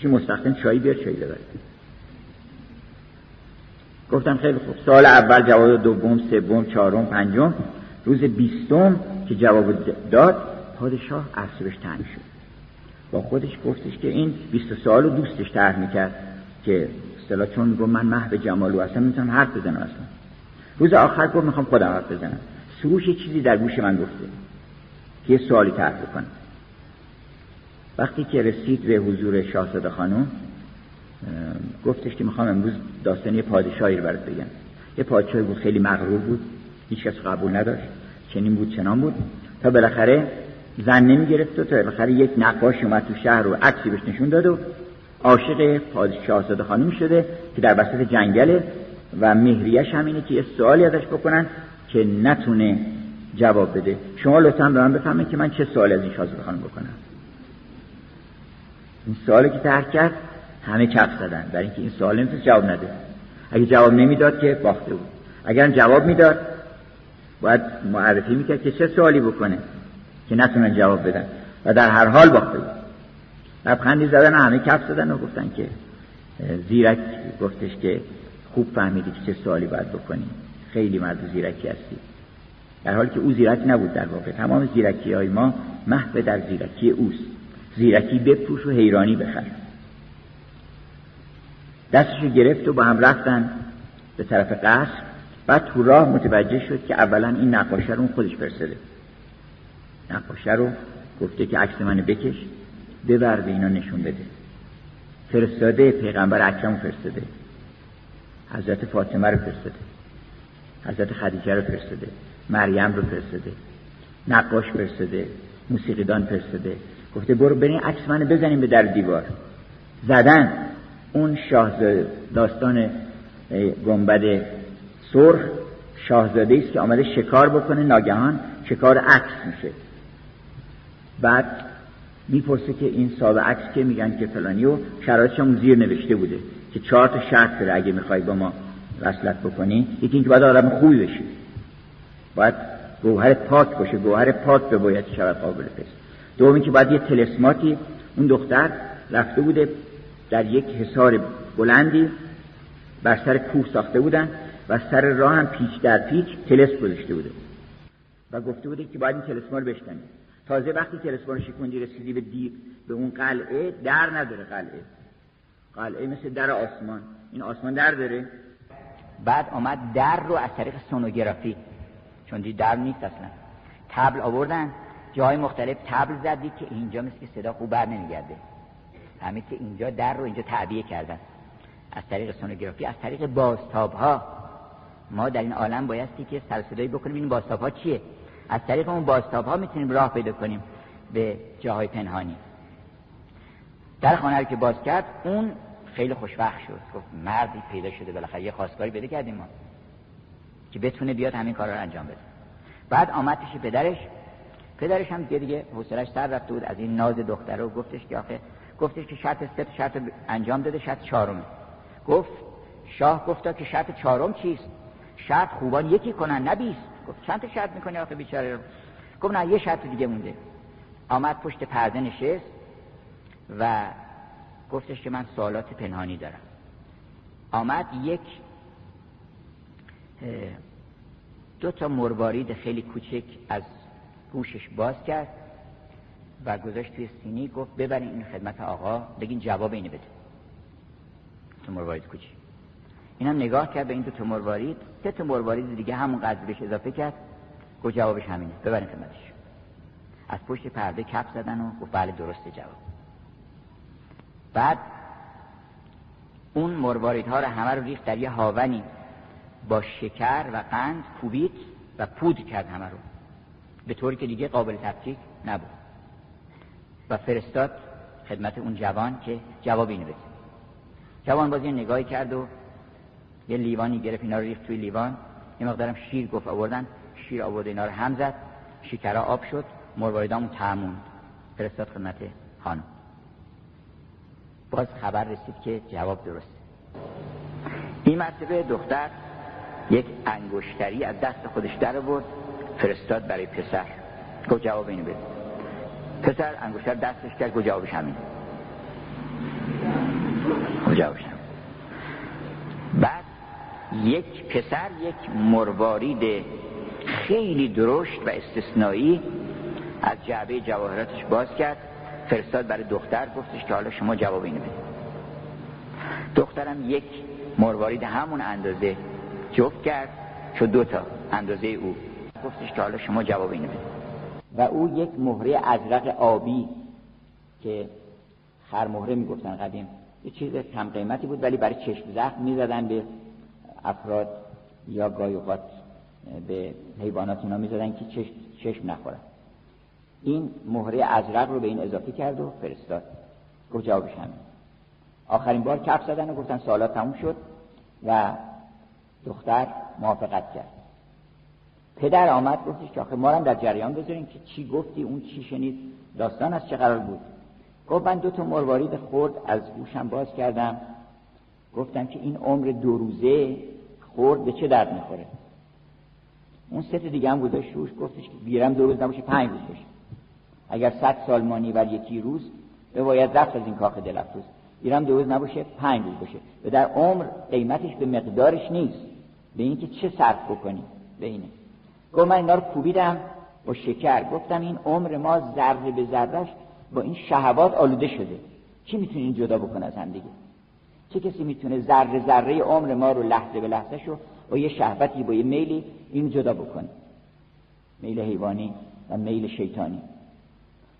چی مستخدم چایی بیار چایی ببر. گفتم خیلی خوب. سال اول جواب، دوم، سوم، چهارم، پنجم. روز 20م که جواب داد، پادشاه عصبش تنگ شد. با خودش گفتش که این 20 سوالو دوستش طرح میکرد که اصطلاح، چون گفت من محو جمالو هستم، میتونم حرف بزنم اصلا. روز آخر گفت میخوام خودم حرف بزنم. سروش چیزی در گوش من گفته که یه سوالی طرح بکنه. وقتی که رسید به حضور شاهزاده خانم، گفتش که میخوام امروز داستان یه پادشاهی رو برات بگم. یه پادشاهی بود خیلی مغرور بود، هیچ کس قبول نداشت، چنین بود چنان بود، تا بالاخره زن نمیگرفت و تا بالاخره یک نقاش اومد تو شهر و عکسی بهش نشون داد و عاشق شاهزاده خانم شده که در وسط جنگله، و مهریه‌اش همینه که یه سوالی ازش بکنن که نتونه جواب بده. شما لطفاً به من بفرمایید که من چه سوالی از این شاهزاده خانم بکنم. این سوالی که طرح کرد همه کف زدن، برای اینکه این سوال نمیتونست جواب نده. اگه جواب نمیداد که باخته بود، اگر جواب میداد باید معرفی میکرد که چه سوالی بکنه که نتونن جواب بدن، و در هر حال باخته بود. لبخندی زدن، همه کف زدن و گفتن که زیرک. گفتش که خوب فهمیدی که چه سوالی باید بکنی، خیلی مرد زیرکی هستی. در حالی که او زیرک نبود. در واقع تمام زیرکی‌های ما محو در زیرکی اوست. زیرکی بپوش و حیرانی بخر. دستشو گرفت و با هم رفتن به طرف قصر. بعد تو راه متوجه شد که اولا این نقاشه رو خودش فرستاده. نقاشه رو گفته که عکس منو بکش. ببر به اینا نشون بده. فرستاده پیغمبر اکرم فرستاده، حضرت فاطمه رو فرستاده، حضرت خدیجه رو فرستاده، مریم رو فرستاده، نقاش فرستاده، موسیقیدان فرستاده، گفته برو برین عکس منو بزنین به در دیوار. زدن. اون شاهزاده داستان گنبد سرخ شاهزاده است که آمده شکار بکنه، ناگهان شکار عکس میشه. بعد میپرسه که این صاحب عکس که میگن که فلانیو شرایطشون زیر نوشته بوده که 4 تا شرط داره اگه میخوای با ما وصلت بکنی. یکی اینکه باید آدم خوبی بشی، باید گوهر پاک باشه، گوهر پاک به باید شود قابل پس. دوم اینکه باید یه تلسماتی، اون دختر رفته بوده در یک حصار بلندی بر سر کوه ساخته بودن و سر راه هم پیچ در پیچ تلسم گذاشته بوده و گفته بوده که باید این تلسما رو بشکنی. تازه وقتی تلسما رو شکوندی رسیدی به دیر، به اون قلعه در نداره. قلعه مثل در آسمان، این آسمان در داره. بعد آمد در رو از طریق سونوگرافی، چون دیگه در نیست اصلا، طبل آوردن جای مختلف طبل زدی که اینجا مثل که صدا خوب بر نمیگرده، همین که اینجا در رو اینجا تعبیه کردن از طریق سونوگرافی، از طریق بازتاب‌ها. ما در این عالم بایستی که سر صدایی بکنیم این بازتاب‌ها چیه، از طریق اون بازتاب‌ها میتونیم راه پیدا کنیم به جاهای پنهانی. در خانه رو که باز کرد اون خیلی خوشوقت شد، گفت مردی پیدا شده، بالاخره یه خواستگاری بده کردیم ما که بتونه بیاد همین کارا رو انجام بده. بعد آمد پیش پدرش هم دیگه حوصله‌اش سر رفت بود از این ناز دختره. گفتش که آخه گفتش که شرط 3 شرط انجام داده، شرط 4م. گفت شاه گفتا که شرط 4م چیست؟ شرط خوبان یکی کنن نه 20. گفت چند تا شرط می‌کنی آخه بیچاره رو؟ گفت نه یه شرط دیگه مونده. آمد پشت پرده نشست و گفتش که من سوالات پنهانی دارم. آمد 2 تا مروارید خیلی کوچک از گوشش باز کرد و گذاشت توی سینی، گفت ببرین این خدمت آقا، بگین جواب اینو بده. 2 مروارید کوچک. اینم نگاه کرد به این 2 مروارید، 3 مروارید دیگه همون قدر بهش اضافه کرد، گفت جوابش همینه، ببرین خدمتش. از پشت پرده کف زدن و گفت بله درسته جواب. بعد اون مرواریدها رو همه رو ریخت در یه هاونی با شکر و قند کوبید و پودر کرد همه رو به طوری که دیگه قابل تفکیک نبود و فرستاد خدمت اون جوان که جواب اینو بده. جوان باز یه نگاهی کرد و یه لیوانی گرفت، اینا رو ریخت توی لیوان، یه مقدارم شیر گفت آوردن، شیر آورد، اینا رو هم زد، شکرها آب شد، مرواریدامون تعموند، فرستاد خدمت خانم. باز خبر رسید که جواب درست. این مرتبه دختر 1 انگشتری از دست خودش در آورد، فرستاد برای پسر، گفت جواب اینو بده. پسر انگشتر دستش کرد، گفت جوابش همین. بعد 1 پسر 1 مروارید خیلی درشت و استثنایی از جعبه جواهراتش باز کرد، فرستاد برای دختر، گفتش که حالا شما جواب اینو بده. دخترم 1 مروارید همون اندازه جفت کرد، شد 2 تا اندازه او. گفتش که حالا شما جواب اینو بده. و او 1 مهره ازرق آبی که خرمهره میگفتن قدیم، یه چیز کم قیمتی بود ولی برای چشم زخم میزدن به افراد یا گاهی اوقات به حیوانات اونا میزدن که چشم نخورن. این مهره ازرق رو به این اضافه کرد و فرستاد، گفت جوابش همین. آخرین بار کف زدن و گفتن سوالات تموم شد و دختر موافقت کرد. پدر آمد گفتش که آخه ما هم در جریان بذارین که چی گفتی، اون چی شنید، داستان از چه قرار بود. گفت من 2 مروارید خرد از گوشم باز کردم، گفتم که این عمر 2 روزه خرد به چه درد میخوره. اون 3 دیگه هم گذاشت روش، گفتش که بیرم 2 روز نباشه 5 روز بشه. اگر 100 سال مانی بر 1 روز به باید رفت از این کاخ دل افروز، بیرم 2 روز نباشه 5 روز بشه. و در عمر قیمتش به مقدارش نیست، به این که چه صرف بکنی به اینه. گفت من اینا رو کوبیدم با شکر، گفتم این عمر ما ذره به ذرهش با این شهوات آلوده شده، چی میتونه این جدا بکنه از هم دیگه؟ چه کسی میتونه ذره ذره عمر ما رو لحظه به لحظه شو با یه شهوتی با یه میلی این جدا بکنه، میل حیوانی و میل شیطانی.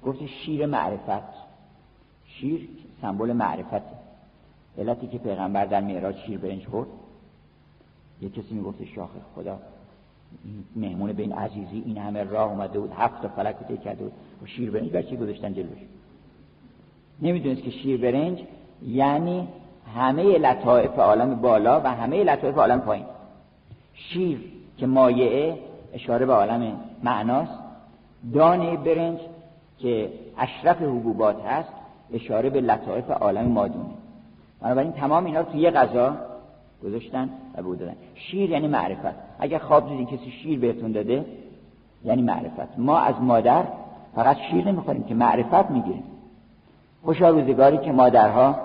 گفت شیر معرفت شیر سمبل معرفته. علتی که پیغمبر در معراج شیر برنج خورد، یک کسی میگفت شاخ خدا مهمون به این عزیزی این همه راه اومده بود، 7 فلک رو تکیه داد و شیر برنج بچی گذاشتن جلوش. نمیدونست که شیر برنج یعنی همه لطایف عالم بالا و همه لطایف عالم پایین. شیر که مایعه اشاره به عالم معناست، دانه برنج که اشرف حبوبات هست اشاره به لطایف عالم مادونه. بنابراین تمام اینا رو توی یه غذا گذاشتن و بود دادن. شیر یعنی معرفت. اگر خواب دیدین کسی شیر بهتون داده یعنی معرفت. ما از مادر فقط شیر نمیخوریم که معرفت میگیریم. خوشا روزگاری که مادرها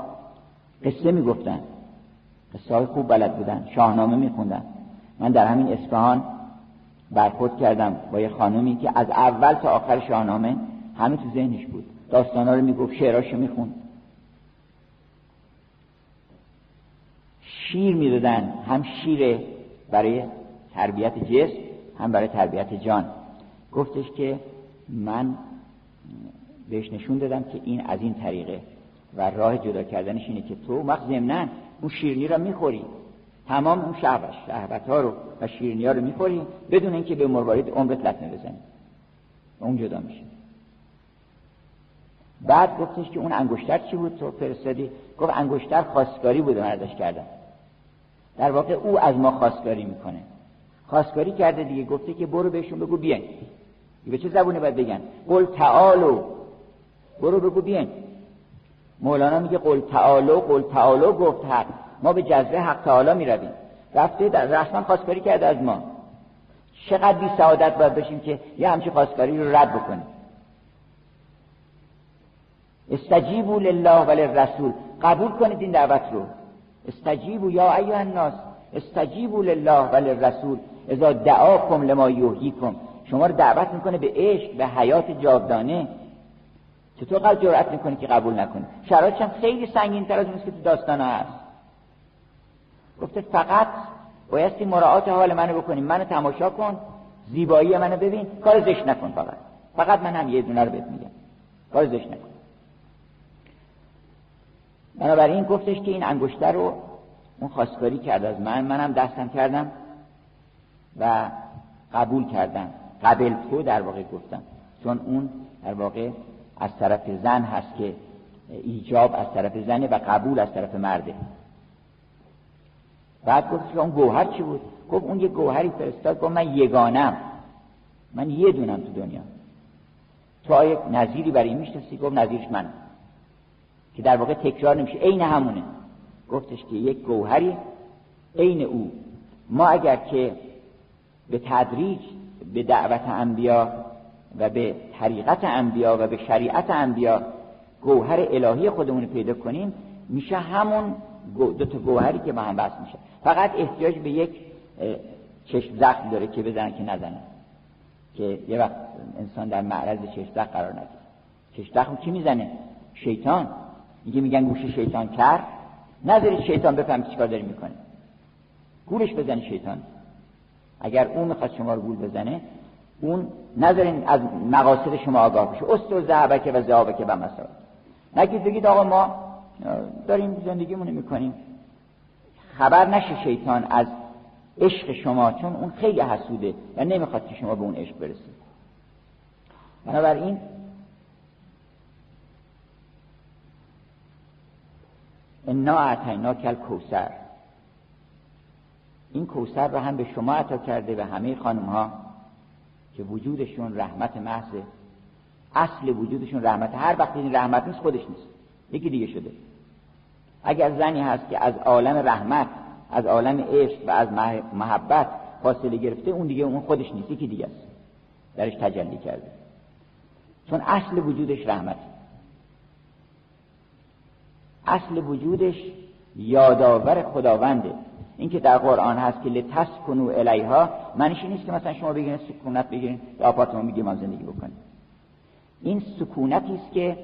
قصه میگفتن، قصه های خوب بلد بودن، شاهنامه میخوندن. من در همین اصفهان برخورد کردم با یه خانومی که از اول تا آخر شاهنامه همه تو ذهنش بود، داستانا رو میگفت، شعراشو میخوند. شیر میدادن، هم شیر برای تربیت جسم هم برای تربیت جان. گفتش که من بهش نشون دادم که این از این طریقه و راه جدا کردنش اینه که تو ضمناً اون شیرینی رو میخوری، تمام اون شهوت‌ها رو و شیرینی‌ها رو میخوری بدون اینکه به مروارید عمرت لطمه بزنی. اون جدا میشه. بعد گفتش که اون انگشتر چی بود تو فرستادی؟ گفت انگشتر خواستگاری بود، من ازش کردم. در واقع او از ما خواستگاری میکنه. خواستگاری کرده دیگه. گفته که برو بهشون بگو بیاین. به چه زبونه باید بگن؟ قل تعالو. برو بگو بیاین. مولانا میگه قل تعالو، قل تعالو گفت حق. ما به جذبه حق تعالی میرویم. رفته در رسما خواستگاری کرده از ما. چقدر بی سعادت باید باشیم که یه همچین خواستگاری رو رد بکنیم. استجیبوا لله و للرسول، قبول کنید این دعوت رو. استجیبوا یا ایها الناس استجیبوا لله و للرسول اذا دعاكم لما یحییکم. شما رو دعوت میکنه به عشق، به حیات جاودانه. چطور قلب جرأت میکنه که قبول نکنه؟ شرایطش هم خیلی سنگین‌تر از اون است که تو داستانا هست. گفته فقط بایستی مراعات حال منو بکنیم، منو تماشا کن، زیبایی منو ببین، کار زشت نکن. فقط من هم یه دونه رو بهت میگم، کار زشت نکن. بنابراین گفتش که این انگشتر رو اون خواستگاری کرد از من، منم دستم کردم و قبول کردم. قبل تو در واقع گفتم، چون اون در واقع از طرف زن هست که ایجاب از طرف زنه و قبول از طرف مرده. بعد گفت که اون گوهر چی بود؟ گفت اون یه گوهری فرستاد. گفت من یگانم، من یه دونم تو دنیا. تو آیا نظیری برای این میشناسی؟ گفت نظیرش منم که در واقع تکرار نمیشه، عین همونه. گفتش که یک گوهری عین او. ما اگر که به تدریج به دعوت انبیا و به طریقت انبیا و به شریعت انبیا گوهر الهی خودمون پیدا کنیم، میشه همون دو تا گوهری که با هم بس میشه. فقط احتیاج به یک چشم زخم داره که بزنن که نزنن، که یه وقت انسان در معرض چشم زخم قرار نگیره. چشم زخم کی میزنه؟ شیطان. اینکه میگن گوش شیطان کرد، نذارید شیطان بفهم چیکار داره میکنه. گولش بزنید شیطان. اگر اون میخواد شما رو گول بزنه، اون نذارید از مقاصد شما آگاه بشه. استو زعبکه و زعبکه و مسار. نگید بگید آقا ما داریم زندگیمون رو میکنیم. خبر نشه شیطان از عشق شما، چون اون خیلی حسوده و نمیخواد که شما به اون عشق برسید. بنابراین انا اعطیناک الکوثر، این کوثر رو هم به شما عطا کرده، به همه خانم ها که وجودشون رحمت محض، اصل وجودشون رحمت. هر وقت این رحمت نیست خودش نیست، یکی دیگه شده. اگر زنی هست که از عالم رحمت، از عالم عشق و از محبت فاصله گرفته، اون دیگه اون خودش نیست، یکی دیگه است، درش تجلی کرده، چون اصل وجودش رحمت. اصل وجودش یادآور خداونده. این که در قرآن هست که لتسکنوا الیها، معنیش نیست که مثلا شما بگین سکونت بگیرین یا آپارتمان بگیرین ما زندگی بکنیم. این سکونتی است که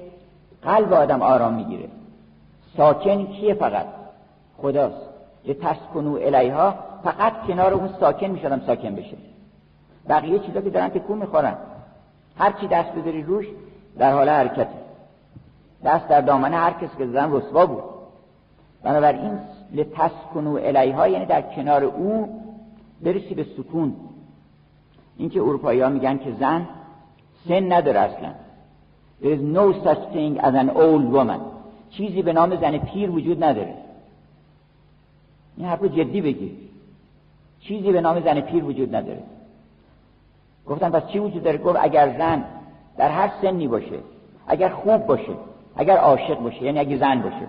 قلب آدم آرام میگیره. ساکن کیه؟ فقط خداست. لتسکنوا الیها، فقط کنار اون ساکن میشدم ساکن بشه. بقیه چیزا که دارن تکون میخورن، هر چی دست بذاری روش در حال حرکته. دست در دامن هر کس که زدن رسوا بود. بنابراین لتسکنوا الیها یعنی در کنار او برسی به سکون. این که اروپایی ها میگن که زن سن نداره اصلا. There is no such thing as an old woman. چیزی به نام زن پیر وجود نداره. این حرف رو جدی بگی. چیزی به نام زن پیر وجود نداره. گفتن پس چی وجود داره؟ گفت اگر زن در هر سنی باشه، اگر خوب باشه، اگر عاشق باشه، یعنی اگه زن باشه،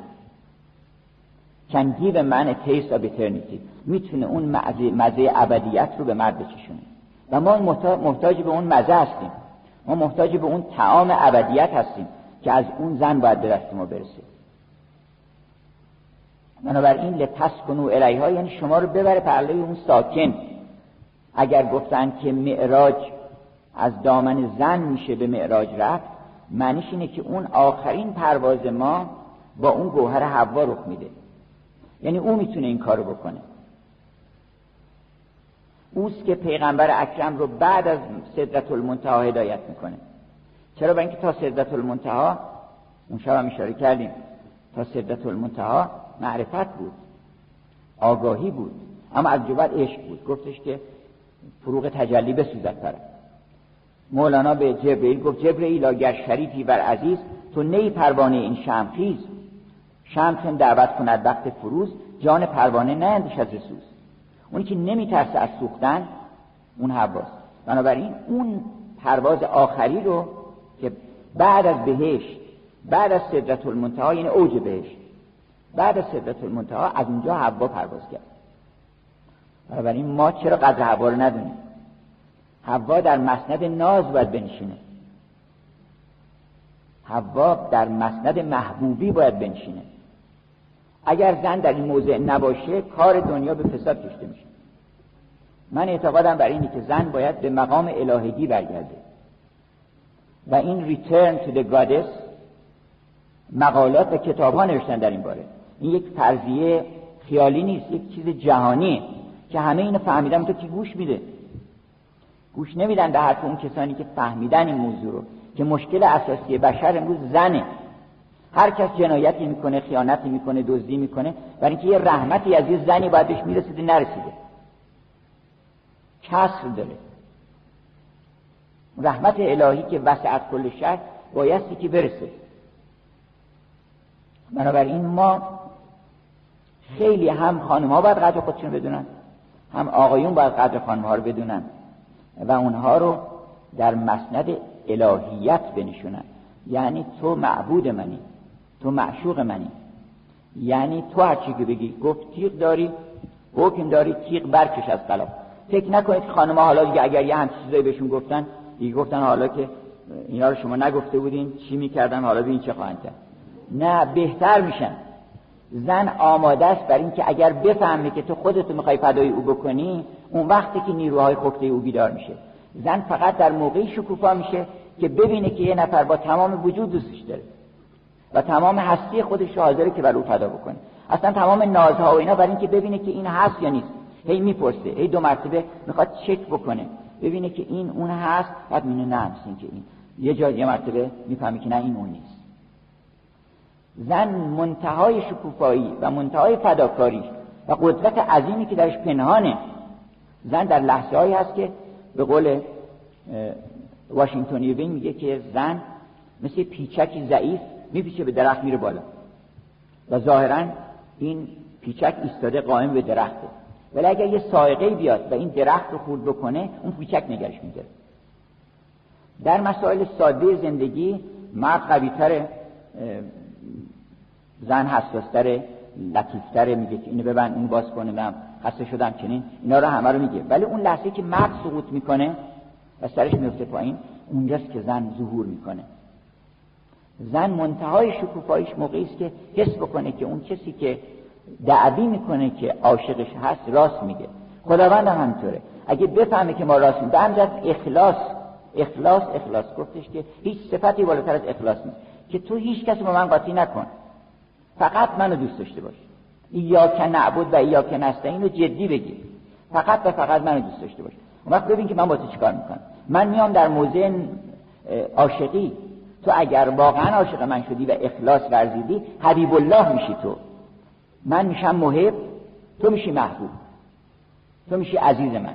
can give a man a taste of eternity، میتونه اون مزه ابدیت رو به مرد بچشونه. و ما محتاج به اون مزه هستیم، ما محتاج به اون طعام ابدیت هستیم که از اون زن باید به دست ما برسه. بنابراین لتسکنوا الیها یعنی شما رو ببره پهلوی اون ساکن. اگر گفتن که معراج از دامن زن میشه به معراج رفت، معنیش اینه که اون آخرین پرواز ما با اون گوهر حوا رخ میده. یعنی او میتونه این کارو بکنه. اوست که پیغمبر اکرم رو بعد از سدرة المنتها هدایت میکنه. چرا؟ برای اینکه تا سدرة المنتها، اون شب هم اشاره کردیم، تا سدرة المنتها معرفت بود، آگاهی بود، اما از جواب عشق بود. گفتش که فروغ تجلی بسوزد طرف. مولانا به جبریل گفت جبریل اگر شریفی بر عزیز، تو نی پروانه این شمخیز. شمخم دعوت کند وقت فروز، جان پروانه نه اندیش از رسوز. اونی که نمیترسه از سوختن اون حواست. بنابراین اون پرواز آخری رو که بعد از بهشت، بعد از سدرة المنتها یعنی اوج بهشت، بعد از سدرة المنتها از اونجا حوا پرواز کرد. بنابراین ما چرا قدر حوا رو ندونیم؟ حوا در مسند ناز باید بنشینه. حوا در مسند محبوبی باید بنشینه. اگر زن در این موضع نباشه، کار دنیا به فساد کشته میشه. من اعتقادم بر اینه که زن باید به مقام الهگی برگرده و این ریترن تو دی گادس مقالات و کتاب ها نوشتن در این باره. این یک فرضیه خیالی نیست، یک چیز جهانیه که همه اینو فهمیدن. تو که گوش میده، گوش نمیدن به حرف اون کسانی که فهمیدن این موضوع رو که مشکل اساسی بشر امروز زنه. هر کس جنایتی میکنه، خیانتی میکنه، دزدی میکنه، برای اینکه یه رحمتی از یه زنی باید بهش میرسیده نرسیده، کسر داره. رحمت الهی که وسعت کل شر بایستی که برسه. بنابراین ما خیلی، هم خانم‌ها باید قدر خودشون بدونن، هم آقایون باید قدر خانم‌ها رو بدونن و اونها رو در مسند الهیت بنشونن. یعنی تو معبود منی، تو معشوق منی، یعنی تو هرچی که بگی. گفت تیغ داری، حکم داری، تیغ برکش از قلاب. فکر نکنید خانم‌ها حالا دیگه اگر یه همچین چیزایی بهشون گفتن، دیگه گفتن حالا که اینا رو شما نگفته بودین چی میکردن، حالا ببین چه خواهند کرد. نه، بهتر میشن. زن آماده است برای اینکه اگر بفهمه که تو خودت میخوای فدای او بکنی، اون وقتی که نیروهای خفته او بیدار میشه. زن فقط در موقعی شکوفا میشه که ببینه که یه نفر با تمام وجود دوستش داره و تمام هستی خودش رو حاضره که بر او فدا بکنه. اصلا تمام نازها و اینا برای اینکه ببینه که این هست یا نیست. هی میپرسه، هی دو مرتبه میخواد چک بکنه، ببینه که این اون هست، بعد میینه نه همسین که این. یه جا یه مرتبه میفهمه که نه این اون نیست. زن منتهای شکوفایی و منتهای فداکاری و قدرت عظیمی که درش پنهانه. زن در لحظه هایی هست که به قول واشنگتن ایوینگ میگه که زن مثل پیچکی ضعیف میپیچه به درخت، میره بالا و ظاهرا این پیچک ایستاده قائم به درخته، ولی اگر یه صاعقه بیاد و این درخت رو خورد بکنه، اون پیچک نگرش میداره. در مسائل ساده زندگی مرد قوی‌تره، زن حساس‌تره، لطیف‌تره. میگه که اینو ببند، اون باز کنه، خسته شدم، چنین اینا رو همه رو میگه. ولی اون لحظه که مرد سقوط میکنه و سرش میفته پایین، اونجاست که زن ظهور میکنه. زن منتهای شکوفاییش موقعی است که حس بکنه که اون کسی که دعوی میکنه که عاشقش هست راست میگه. خداوند هم همینطوره. اگه بفهمه که ما راست میگیم، همجاست اخلاص. گفتش که هیچ صفتی بالاتر از اخلاص نیست، که تو هیچ کسی با من قاطی نکن، فقط منو دوست داشته باش. ایاک نعبد و ایاک نستعین رو جدی بگیر، فقط و فقط منو دوست داشته باش. اون وقت ببین که من با تو چیکار میکنم. من میام در موضع عاشقی، تو اگر واقعا عاشق من شدی و اخلاص ورزیدی حبیب الله میشی، تو من میشم محب، تو میشی محبوب، تو میشی عزیز من.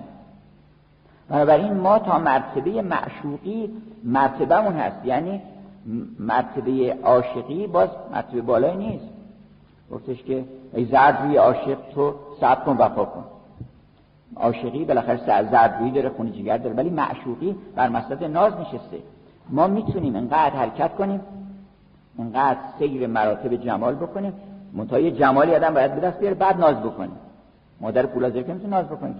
بنابراین ما تا مرتبه معشوقی مرتبهمون هست، یعنی مرتبه عاشقی باز مرتبه بالایی نیست. گفتش که ای زردوی عاشق تو صبر کن وفا کن. عاشقی بالاخره زردویی داره، خون جگر داره، ولی معشوقی بر مسند ناز نشسته. ما میتونیم انقدر حرکت کنیم، انقدر سیر مراتب جمال بکنیم، منتها یه جمالی آدم باید به دست بیاره بعد ناز بکنه. مادر پولازر که ناز بکنه،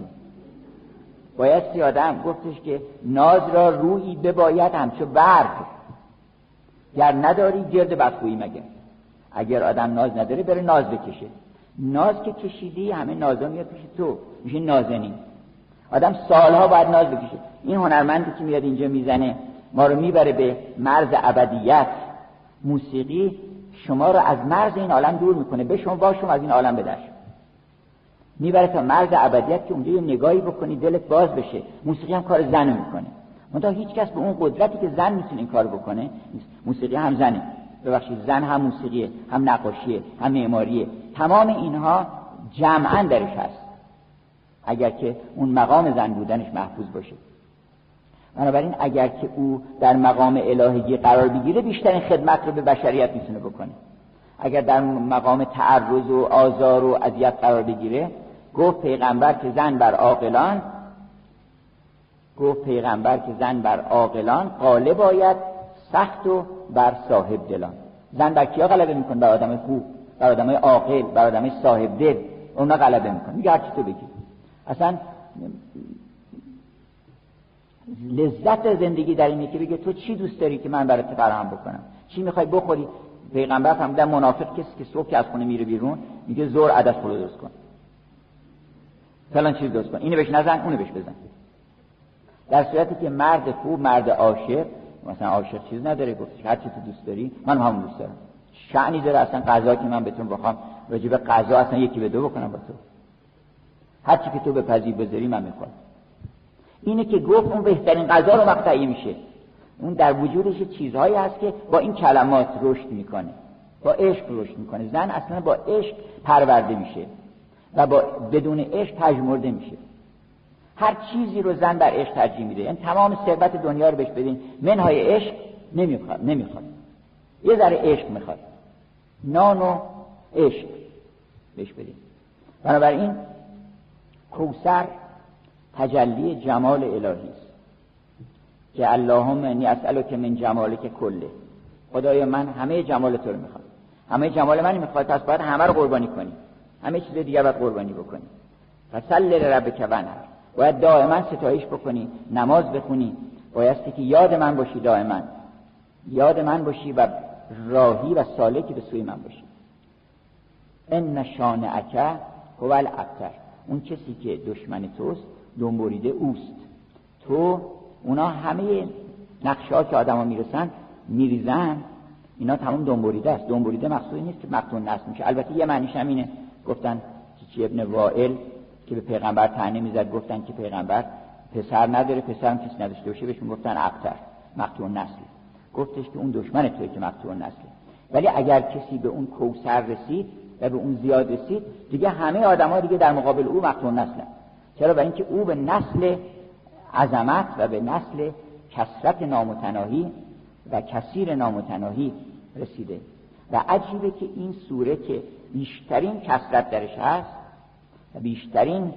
بایستی آدم. گفتش که ناز را رویی بباید همچو برگ، گر نداری گرد بدخویی مگر. اگر آدم ناز نداره بره ناز بکشه، ناز که کشیدی همه نازا میاد پیش تو، میشه نازنین. آدم سالها باید ناز بکشه. این هنرمندی که میاد اینجا میزنه ما رو میبره به مرز ابدیت، موسیقی شما رو از مرز این عالم دور میکنه، به شما باشم از این عالم بدرش میبره تا مرز ابدیت که اونجا یه نگاهی بکنی دلت باز بشه. موسیقی هم کار زن میکنه، منتها هیچ کس به اون قدرتی که زن میتونه این کار بکنه. موسیقی هم زنه، ببخشید زن هم موسیقیه، هم نقاشیه، هم معماریه، تمام اینها جمعاً درش هست اگر که اون مقام زن بودنش محفوظ باشه. بنابراین اگر که او در مقام الهگی قرار بگیره بیشترین خدمت رو به بشریت میتونه بکنه. اگر در مقام تعرض و آزار و اذیت قرار بگیره، گفت پیغمبر که زن بر عاقلان غالب آید سخت و بر صاحب دلان. زن بر کیا غلبه میکنه؟ بر آدم خوب، بر آدم عاقل، بر آدم صاحب دل، اونا غلبه میکنه. میگه هرچی تو بگی. اصلا لذت زندگی در اینه که بگه تو چی دوست داری که من برات فراهم بکنم، چی میخوای بخوری. پیغمبر فرمودن منافق کسی که صبح که از خونه میره بیرون میگه زور عدس پلو درست کن، فلان چیز درست کن، اینو بهش نزن اونو بهش بزن. در صورتی که مرد خوب، مرد عاشق، مثلا عاشق چیز نداره، گفت هر چی تو دوست داری من هم دوست دارم. شأنی داره اصلا قضا که من بهتون بخوام راجع به قضا اصلا یکی به دو بکنم با تو، هر چی که تو بپذیر بذاری من میخوام. اینه که گفت اون بهترین قضا رو مقطعی میشه. اون در وجودش چیزهایی هست که با این کلمات رشد میکنه، با عشق رشد میکنه. زن اصلا با عشق پرورده میشه و با بدون عشق پژمرده میشه. هر چیزی رو زن بر عشق ترجیح میده. یعنی تمام ثروت دنیا رو بهش بدین، منهای عشق نمیخواد. یه ذره عشق میخواد، نان و عشق بهش بدین. بنابراین کوثر تجلی جمال الهی است که اللهم انی اسالک من جمالک کله. خدایا من همه جمال تو رو میخوام، همه جمال منو میخواد، پس باید همه رو قربانی کنی، همه چیز دیگه باید قربانی بکنی. فصل لربک ونحر، باید دائما ستایش بکنی، نماز بخونی، بایستی که یاد من باشی، دائما یاد من باشی و راهی و سالکی به سوی من باشی. ان شانئک هو الابتر، اون کسی که دشمن توست دنبوریده اوست. تو اونا همه نقشه ها که آدم ها میرسن میریزن، اینا تمام دنبوریده است. دنبوریده مقصودی نیست که مقتون نصب میشه. البته یه معنیش هم اینه، گفتن که ابن وائل که به پیغمبر طعنه میزد، گفتن که پیغمبر پسر نداره، پسرم کسی نداشته باشه، بهش میگفتن ابتر، مقتون نسل. گفتش که اون دشمن توئه که مقتون نسل. ولی اگر کسی به اون کوثر رسید و به اون زیاد رسید، دیگه همه آدما دیگه در مقابل او مقتون نسلن. چرا؟ برای اینکه او به نسل عظمت و به نسل کثرت نامتناهی و کثیر نامتناهی رسیده. و عجیبه که این سوره که بیشترین کثرت درش هست و بیشترین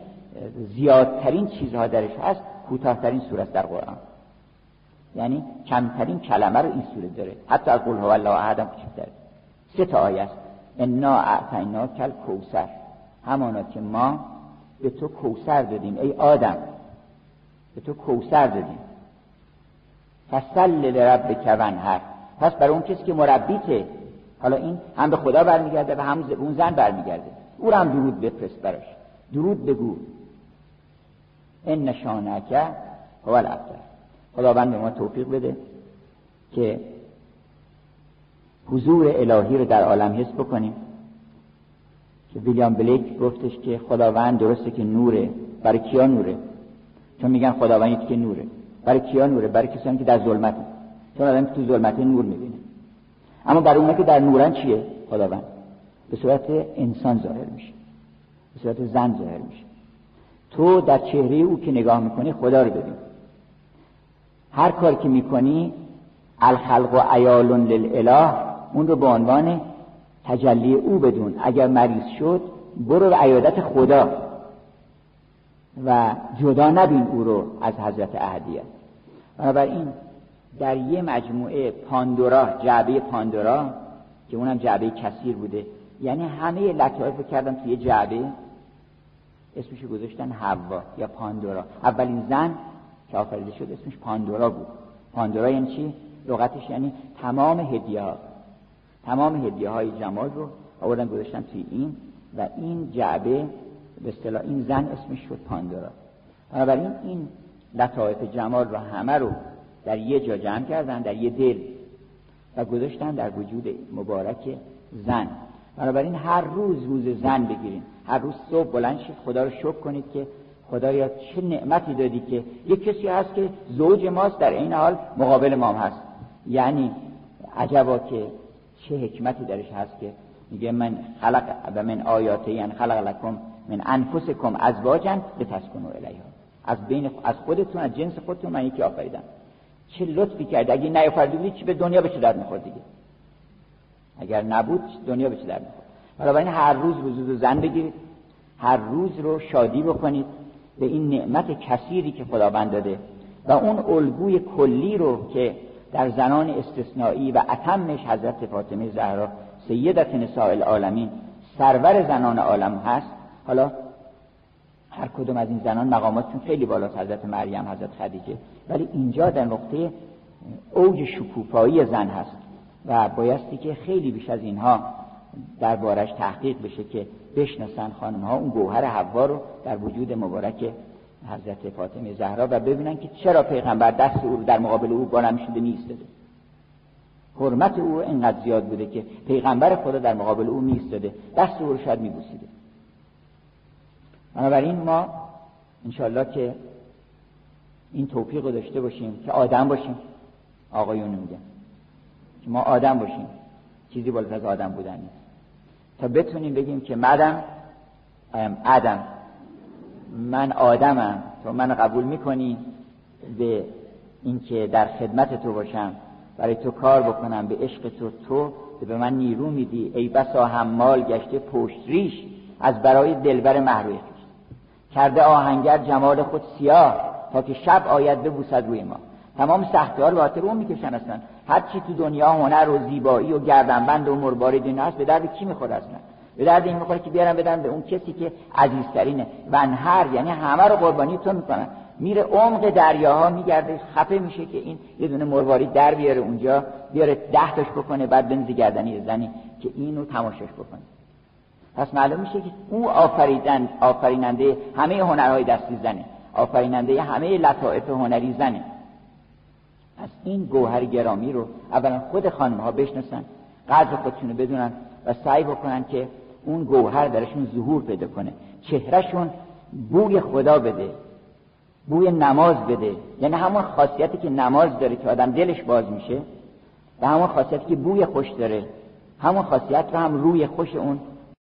زیادترین چیزها درش هست، کوتاهترین سوره است در قرآن. یعنی کمترین کلمه رو این سوره داره، حتی از قل هو الله احد هم کوچکتر. 3 آیه است. انا اعطیناک الکوثر، همانا که ما به تو کوثر دادیم ای آدم، به تو کوثر دادیم. فصل لربک ونحر، پس برای اون کسی که مربیته، حالا این هم به خدا برمیگرده و هم اون زن برمیگرده، او رو هم درود بفرست براش، درود بگو. ان شانئک هو الابتر. خداوند به ما توفیق بده که حضور الهی رو در عالم حس بکنیم. ویلیام بلیک گفتش که خداوند درسته که نوره، برای کیا نوره؟ چون میگن خداوند یکی که نوره، برای کیا نوره؟ برای کسانی که در ظلمت. چون آدم تو ظلمت نور میبینه. اما برای اونها که در نورن چیه؟ خداوند به صورت انسان ظاهر میشه، به صورت زن ظاهر میشه. تو در چهره او که نگاه میکنی خدا رو ببین. هر کار که میکنی الخلق و عیال للاله، اون رو به عنوان تجلی او بدون. اگر مریض شد برو به عیادت خدا و جدا نبین او رو از حضرت احدیت. بنابراین در یه مجموعه پاندورا، جعبه پاندورا که اونم جعبه کثیر بوده، یعنی همه لطایف رو کردن توی یه جعبه، اسمشو گذاشتن حوا یا پاندورا. اولین زن که آفریده شد اسمش پاندورا بود. پاندورا یعنی چی؟ لغتش یعنی تمام هدیه ها، تمام هدیه های جمال رو آوردن گذاشتن توی این و این جعبه به اصطلاح این زن اسمش شد پاندورا. بنابراین این لطایف جمال رو همه رو در یه جا جمع کردن در یه دل و گذاشتن در وجود مبارک زن. بنابراین هر روز روز زن بگیرین، هر روز صبح بلند شید خدا رو شکر کنید که خدایا چه نعمتی دادی که یک کسی هست که زوج ماست در این حال مقابل ما هم هست. یعنی عجبا که چه حکمتی درش هست که میگه من خلق و من آیاته، یعنی خلق لکم من انفسکم ازواجا لتسکنوا الیها، از بین از خودتون از جنس خودتون من یکی آفریدم. چه لطفی کرد. اگه نیافریده بود چی به دنیا به چه درد می‌خورد دیگه، اگر نبود دنیا به چه درد می‌خورد. بنابراین هر روز وضو زن بگیرید، هر روز رو شادی بکنید به این نعمت کثیری که خداوند داده و اون الگوی کلی رو که در زنان استثنایی و اتمش حضرت فاطمه زهرا سیدت نساء العالمین، سرور زنان عالم هست. حالا هر کدوم از این زنان مقاماتشون خیلی بالاست، حضرت مریم، حضرت خدیجه، ولی اینجا در نقطه اوج شکوفایی زن هست و بایستی که خیلی بیش از اینها دربارش تحقیق بشه که بشناسن خانم‌ها اون گوهر حوا رو در وجود مبارک حضرت فاطمه زهرا و ببینن که چرا پیغمبر دست او در مقابل او برنمی‌شده می‌ایستاده. حرمت او اینقدر زیاد بوده که پیغمبر خدا در مقابل او می‌ایستاده، دست او رو شاید می‌بوسیده. بنابراین ما انشالله که این توفیق رو داشته باشیم که آدم باشیم. آقایون میگن که ما آدم باشیم، چیزی بالاتر از آدم بودن نیست، تا بتونیم بگیم که مدم ایم آدم، من آدمم، تو من قبول میکنی به اینکه در خدمت تو باشم، برای تو کار بکنم، به عشق تو به من نیرو میدی. ای بسا حمال گشته پشت ریش از برای دلبر محروی خویش، کرده آهنگر جمال خود سیاه تا که شب آید ببوسد روی ما. تمام سختی‌ها رو خاطر اون میکشن. اصلا هر چی تو دنیا هنر و زیبایی و گردنبند و مرباری دین هست به درد کی میخوره؟ اصلا به درد این میخوره که بیارن بدن به اون کسی که عزیزترینه. ونهر یعنی همه رو قربانی تو میکنن، میره عمق دریاها میگرده، خفه میشه که این یه دونه مرواری در بیاره اونجا، بیاره 10 تاش بکنه بعد بنزی گردنی زنی که اینو تماشاش بکنه. پس معلوم میشه که او آفریننده همه هنرهای دستی زنه، آفریننده همه لطائف هنری زنه. پس این گوهر گرامی رو اولا خود خانم‌ها بشناسن، قدر خودشونو بدونن و سعی بکنن که اون گوهر درشون ظهور پیدا کنه، چهرهشون بوی خدا بده، بوی نماز بده. یعنی همون خاصیتی که نماز داره که آدم دلش باز میشه و همون خاصیتی که بوی خوش داره، همون خاصیت و هم روی خوش اون